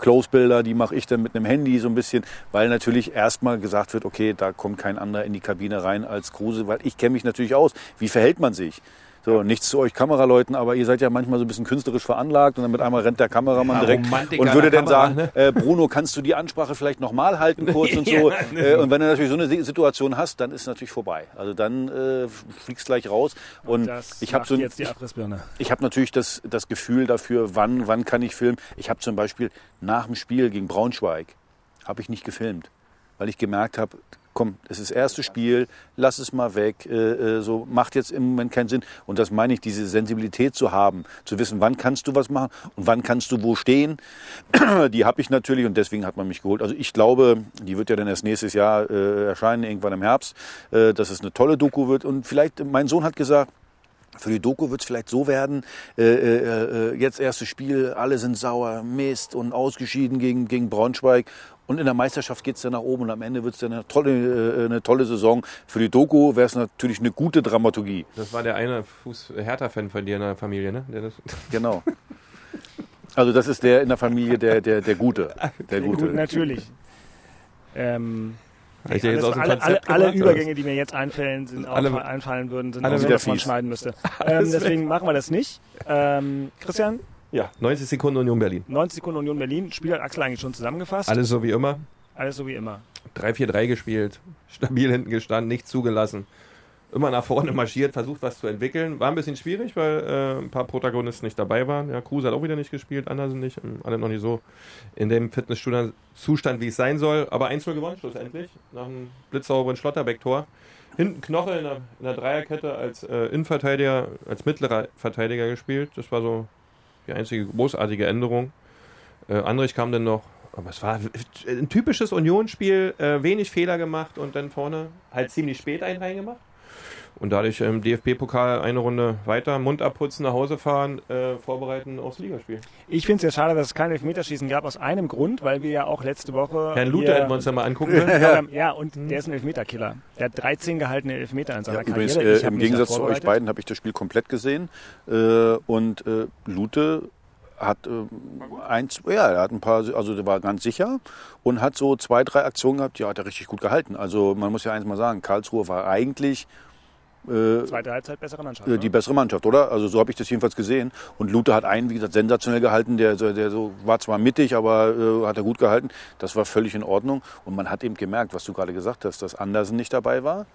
Close-Bilder, die mache ich dann mit einem Handy so ein bisschen, weil natürlich erstmal gesagt wird, okay, da kommt kein anderer in die Kabine rein als Kruse, weil ich kenne mich natürlich aus. Wie verhält man sich? So, nichts zu euch Kameraleuten, aber ihr seid ja manchmal so ein bisschen künstlerisch veranlagt und dann mit einmal rennt der Kameramann direkt und würde dann sagen, Bruno, kannst du die Ansprache vielleicht nochmal halten kurz und so. Und wenn du natürlich so eine Situation hast, dann ist es natürlich vorbei. Also dann fliegst gleich raus. Und ich habe natürlich das Gefühl dafür, wann kann ich filmen. Ich habe zum Beispiel nach dem Spiel gegen Braunschweig, habe ich nicht gefilmt, weil ich gemerkt habe, komm, es ist das erste Spiel, lass es mal weg, so macht jetzt im Moment keinen Sinn. Und das meine ich, diese Sensibilität zu haben, zu wissen, wann kannst du was machen und wann kannst du wo stehen, die habe ich natürlich und deswegen hat man mich geholt. Also ich glaube, die wird ja dann erst nächstes Jahr erscheinen, irgendwann im Herbst, dass es eine tolle Doku wird. Und vielleicht, mein Sohn hat gesagt, für die Doku wird es vielleicht so werden, jetzt erstes Spiel, alle sind sauer, Mist und ausgeschieden gegen Braunschweig. Und in der Meisterschaft geht es dann nach oben und am Ende wird es dann eine tolle Saison. Für die Doku wäre es natürlich eine gute Dramaturgie. Das war der eine Hertha-Fan von dir in der Familie, ne? Genau. Also das ist der in der Familie, der Gute. Der Gute, natürlich. Ich alles, aus dem alle Übergänge, die mir jetzt einfallen würden, sind auch was man schneiden müsste. Deswegen machen wir das nicht. Christian? Ja, 90 Sekunden Union Berlin. 90 Sekunden Union Berlin. Spiel hat Axel eigentlich schon zusammengefasst. Alles so wie immer. 3-4-3 gespielt. Stabil hinten gestanden, nichts zugelassen. Immer nach vorne marschiert, versucht was zu entwickeln. War ein bisschen schwierig, weil ein paar Protagonisten nicht dabei waren. Ja, Kruse hat auch wieder nicht gespielt, Andersen nicht. Alle noch nicht so in dem Fitnesszustand, wie es sein soll. Aber 1-0 gewonnen schlussendlich. Nach einem blitzsauberen Schlotterbeck-Tor. Hinten Knoche in der Dreierkette als Innenverteidiger, als mittlerer Verteidiger gespielt. Das war so die einzige großartige Änderung. Andrich kam dann noch, aber es war ein typisches Unionsspiel, wenig Fehler gemacht und dann vorne halt ziemlich spät einen reingemacht. Und dadurch im DFB-Pokal eine Runde weiter, Mund abputzen, nach Hause fahren, vorbereiten aufs Ligaspiel. Ich finde es ja schade, dass es kein Elfmeterschießen gab, aus einem Grund, weil wir ja auch letzte Woche... Herrn Luthe hätten wir uns ja mal angucken können. Ja, und der ist ein Elfmeterkiller. Der hat 13 gehaltene Elfmeter in seiner Karriere. Übrigens, im Gegensatz zu euch beiden habe ich das Spiel komplett gesehen. Luthe hat er hat ein paar, also der war ganz sicher und hat so 2, 3 Aktionen gehabt, die hat er richtig gut gehalten. Also man muss ja eins mal sagen, Karlsruhe war eigentlich... Zweite Halbzeit bessere Mannschaft. Die bessere Mannschaft, oder? Also so habe ich das jedenfalls gesehen. Und Luthe hat einen, wie gesagt, sensationell gehalten. Der so, war zwar mittig, aber hat er gut gehalten. Das war völlig in Ordnung. Und man hat eben gemerkt, was du gerade gesagt hast, dass Andersen nicht dabei war.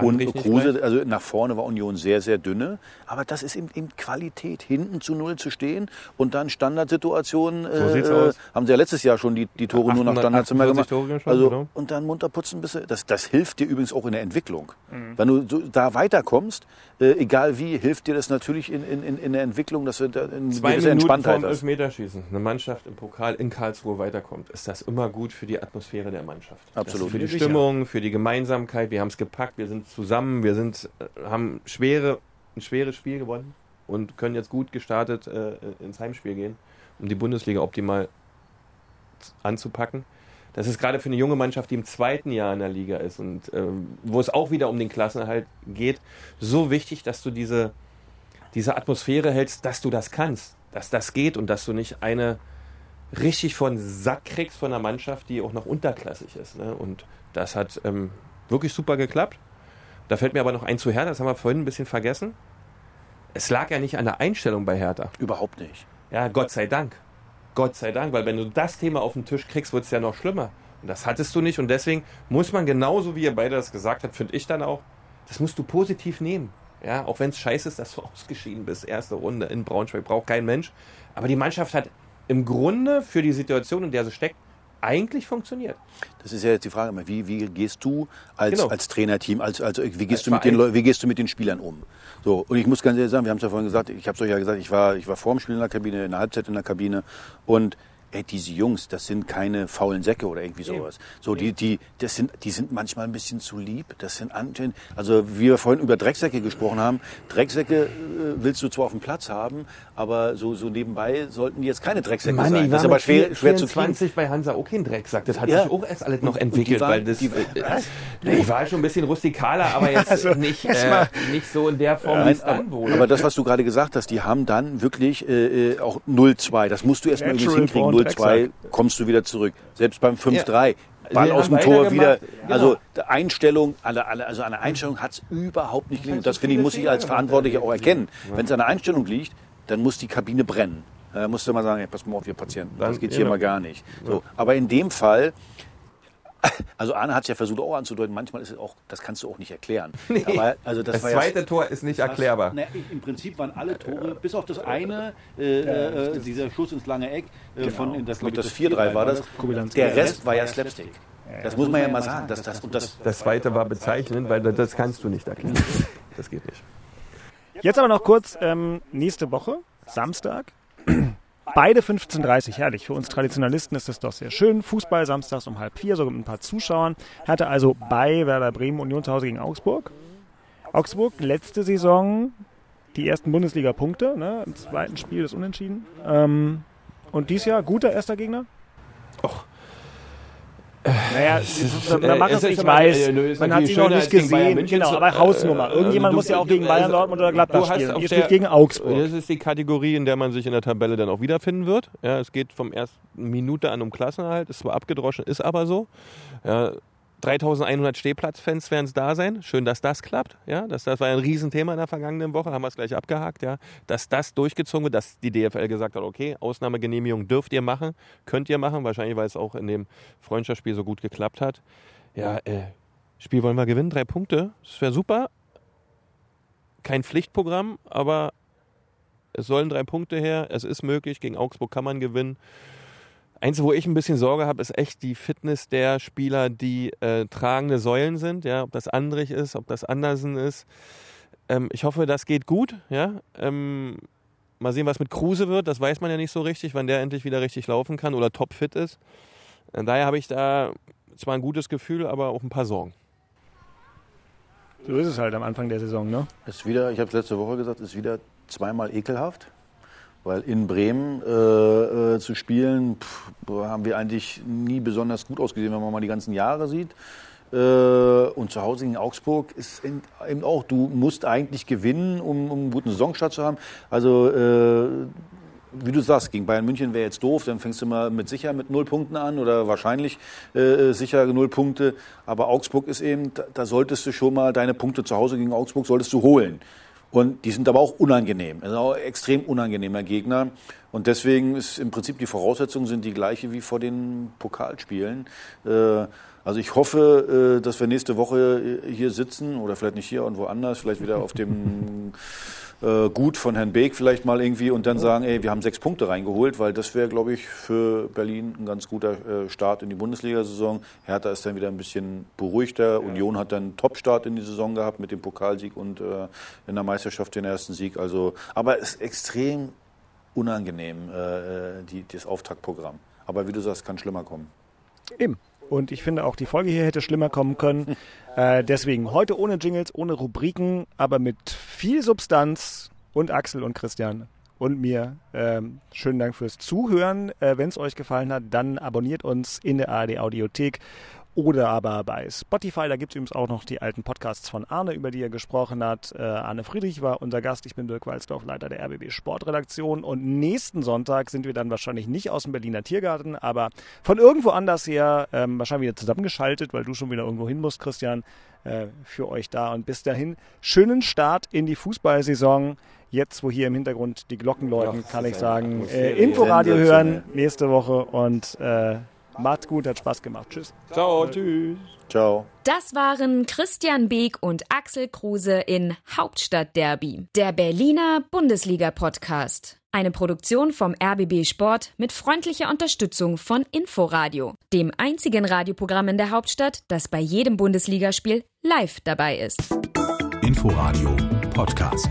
Und Kruse, also nach vorne war Union sehr, sehr dünne. Aber das ist eben Qualität, hinten zu Null zu stehen und dann Standardsituationen. So sieht's aus. Haben sie ja letztes Jahr schon die Tore 800, nur nach Standards immer gemacht. Tore schon, also, genau. Und dann munter putzen ein bisschen. Das hilft dir übrigens auch in der Entwicklung. Mhm. Wenn du so, da weiter kommst, egal wie, hilft dir das natürlich in der Entwicklung, dass du da eine gewisse Entspanntheit hast. 2 Minuten vorm Elfmeterschießen, eine Mannschaft im Pokal in Karlsruhe weiterkommt, ist das immer gut für die Atmosphäre der Mannschaft. Absolut. Für die Stimmung, für die Gemeinsamkeit, wir haben es gepackt, wir sind zusammen, wir sind, haben ein schweres Spiel gewonnen und können jetzt gut gestartet ins Heimspiel gehen, um die Bundesliga optimal anzupacken. Das ist gerade für eine junge Mannschaft, die im zweiten Jahr in der Liga ist und wo es auch wieder um den Klassenerhalt geht, so wichtig, dass du diese Atmosphäre hältst, dass du das kannst, dass das geht und dass du nicht eine richtig von Sack kriegst von einer Mannschaft, die auch noch unterklassig ist. Ne? Und das hat wirklich super geklappt. Da fällt mir aber noch ein zu Hertha, das haben wir vorhin ein bisschen vergessen. Es lag ja nicht an der Einstellung bei Hertha. Überhaupt nicht. Ja, Gott sei Dank. Gott sei Dank, weil wenn du das Thema auf den Tisch kriegst, wird es ja noch schlimmer. Und das hattest du nicht. Und deswegen muss man genauso, wie ihr beide das gesagt habt, finde ich dann auch, das musst du positiv nehmen. Ja, auch wenn es scheiße ist, dass du ausgeschieden bist. Erste Runde in Braunschweig braucht kein Mensch. Aber die Mannschaft hat im Grunde für die Situation, in der sie steckt, eigentlich funktioniert. Das ist ja jetzt die Frage immer, wie gehst du als Trainerteam, wie gehst du mit den Spielern um? So, und ich muss ganz ehrlich sagen, wir haben es ja vorhin gesagt, ich habe es euch ja gesagt, ich war vor dem Spiel in der Kabine, in der Halbzeit in der Kabine und diese Jungs, das sind keine faulen Säcke oder irgendwie sowas. So, die sind manchmal ein bisschen zu lieb. Das sind also wie wir vorhin über Drecksäcke gesprochen haben. Drecksäcke willst du zwar auf dem Platz haben, aber so nebenbei sollten die jetzt keine Drecksäcke sein. Das ist aber schwer zu kriegen. Bei Hansa auch kein Drecksack. Das hat sich auch erst alles noch entwickelt, ich war schon ein bisschen rustikaler, aber jetzt also, nicht so in der Form, wie es anbot. Aber das, was du gerade gesagt hast, die haben dann wirklich auch 0-2. Das musst du erstmal übrigens hinkriegen. 0-2 kommst du wieder zurück. Selbst beim 5-3. Ja. Ball aus dem Tor wieder. Genau. Also an der Einstellung hat es überhaupt nicht gelingen. Und das finde ich, muss ich als Verantwortlicher auch erkennen. Wenn es an der Einstellung liegt, dann muss die Kabine brennen. Da musst du mal sagen, pass mal auf, ihr Patienten, das geht hier mal gar nicht. So. Aber in dem Fall. Also Arne hat es ja versucht auch anzudeuten, manchmal ist es auch, das kannst du auch nicht erklären. Nee, aber, also das zweite Tor ist nicht erklärbar. Im Prinzip waren alle Tore, bis auf das eine, dieser Schuss ins lange Eck, das 4-3 war das, der Rest war ja Slapstick. Das muss man ja mal sagen. Das zweite war bezeichnend, weil das kannst du nicht erklären. Das geht nicht. Jetzt aber noch kurz, nächste Woche, Samstag. Beide 15:30, herrlich. Für uns Traditionalisten ist das doch sehr schön. Fußball samstags um 3:30, sogar mit ein paar Zuschauern. Hertha also bei Werder Bremen, Union zu Hause gegen Augsburg. Augsburg, letzte Saison, die ersten Bundesliga-Punkte, ne? Im zweiten Spiel das Unentschieden. Und dieses Jahr, guter erster Gegner? Och. Naja, man mag es nicht weiß, man hat sie noch nicht gesehen, genau, aber Hausnummer. Irgendjemand muss ja auch gegen Bayern, Dortmund oder Gladbach spielen. Ihr spielt gegen Augsburg. Das ist die Kategorie, in der man sich in der Tabelle dann auch wiederfinden wird. Ja, es geht vom ersten Minute an um Klassenerhalt, ist zwar abgedroschen, ist aber so. Ja, 3.100 Stehplatzfans werden es da sein. Schön, dass das klappt. Ja, das war ein Riesenthema in der vergangenen Woche, haben wir es gleich abgehakt. Ja, dass das durchgezogen wird, dass die DFL gesagt hat, okay, Ausnahmegenehmigung dürft ihr machen, könnt ihr machen. Wahrscheinlich, weil es auch in dem Freundschaftsspiel so gut geklappt hat. Ja, Spiel wollen wir gewinnen, 3 Punkte. Das wäre super. Kein Pflichtprogramm, aber es sollen 3 Punkte her. Es ist möglich, gegen Augsburg kann man gewinnen. Eins, wo ich ein bisschen Sorge habe, ist echt die Fitness der Spieler, die tragende Säulen sind. Ja, ob das Andrich ist, ob das Andersen ist. Ich hoffe, das geht gut. Ja? Mal sehen, was mit Kruse wird. Das weiß man ja nicht so richtig, wann der endlich wieder richtig laufen kann oder topfit ist. Daher habe ich da zwar ein gutes Gefühl, aber auch ein paar Sorgen. So ist es halt am Anfang der Saison, ne? Ist wieder, ich habe es letzte Woche gesagt, ist wieder zweimal ekelhaft. Weil in Bremen zu spielen, haben wir eigentlich nie besonders gut ausgesehen, wenn man mal die ganzen Jahre sieht. Und zu Hause gegen Augsburg ist eben auch, du musst eigentlich gewinnen, um einen guten Saisonstart zu haben. Also, wie du sagst, gegen Bayern München wäre jetzt doof, dann fängst du mal mit 0 Punkten an oder wahrscheinlich sicher 0 Punkte. Aber Augsburg ist eben, da solltest du schon mal deine Punkte zu Hause gegen Augsburg solltest du holen. Und die sind aber auch unangenehm, das ist auch ein extrem unangenehmer Gegner. Und deswegen ist im Prinzip die Voraussetzungen sind die gleiche wie vor den Pokalspielen. Also ich hoffe, dass wir nächste Woche hier sitzen oder vielleicht nicht hier und woanders, vielleicht wieder auf dem Gut von Herrn Beek vielleicht mal irgendwie und dann sagen, ey, wir haben 6 Punkte reingeholt, weil das wäre, glaube ich, für Berlin ein ganz guter Start in die Bundesliga-Saison. Hertha ist dann wieder ein bisschen beruhigter. Ja. Union hat dann einen Top-Start in die Saison gehabt mit dem Pokalsieg und in der Meisterschaft den ersten Sieg. Also, aber es ist extrem unangenehm, das Auftaktprogramm. Aber wie du sagst, kann schlimmer kommen. Eben. Und ich finde auch, die Folge hier hätte schlimmer kommen können. Deswegen heute ohne Jingles, ohne Rubriken, aber mit viel Substanz und Axel und Christian und mir. Schönen Dank fürs Zuhören. Wenn es euch gefallen hat, dann abonniert uns in der ARD Audiothek oder aber bei Spotify. Da gibt es übrigens auch noch die alten Podcasts von Arne, über die er gesprochen hat. Arne Friedrich war unser Gast. Ich bin Dirk Walzdorf, Leiter der RBB Sportredaktion. Und nächsten Sonntag sind wir dann wahrscheinlich nicht aus dem Berliner Tiergarten, aber von irgendwo anders her wahrscheinlich wieder zusammengeschaltet, weil du schon wieder irgendwo hin musst, Christian, für euch da. Und bis dahin, schönen Start in die Fußballsaison. Jetzt, wo hier im Hintergrund die Glocken läuten, kann ich sagen, Inforadio hören nächste Woche und... Macht's gut, hat Spaß gemacht. Tschüss. Ciao, tschüss. Ciao. Das waren Christian Beek und Axel Kruse in Hauptstadtderby, der Berliner Bundesliga-Podcast. Eine Produktion vom RBB Sport mit freundlicher Unterstützung von Inforadio, dem einzigen Radioprogramm in der Hauptstadt, das bei jedem Bundesligaspiel live dabei ist. Inforadio Podcast.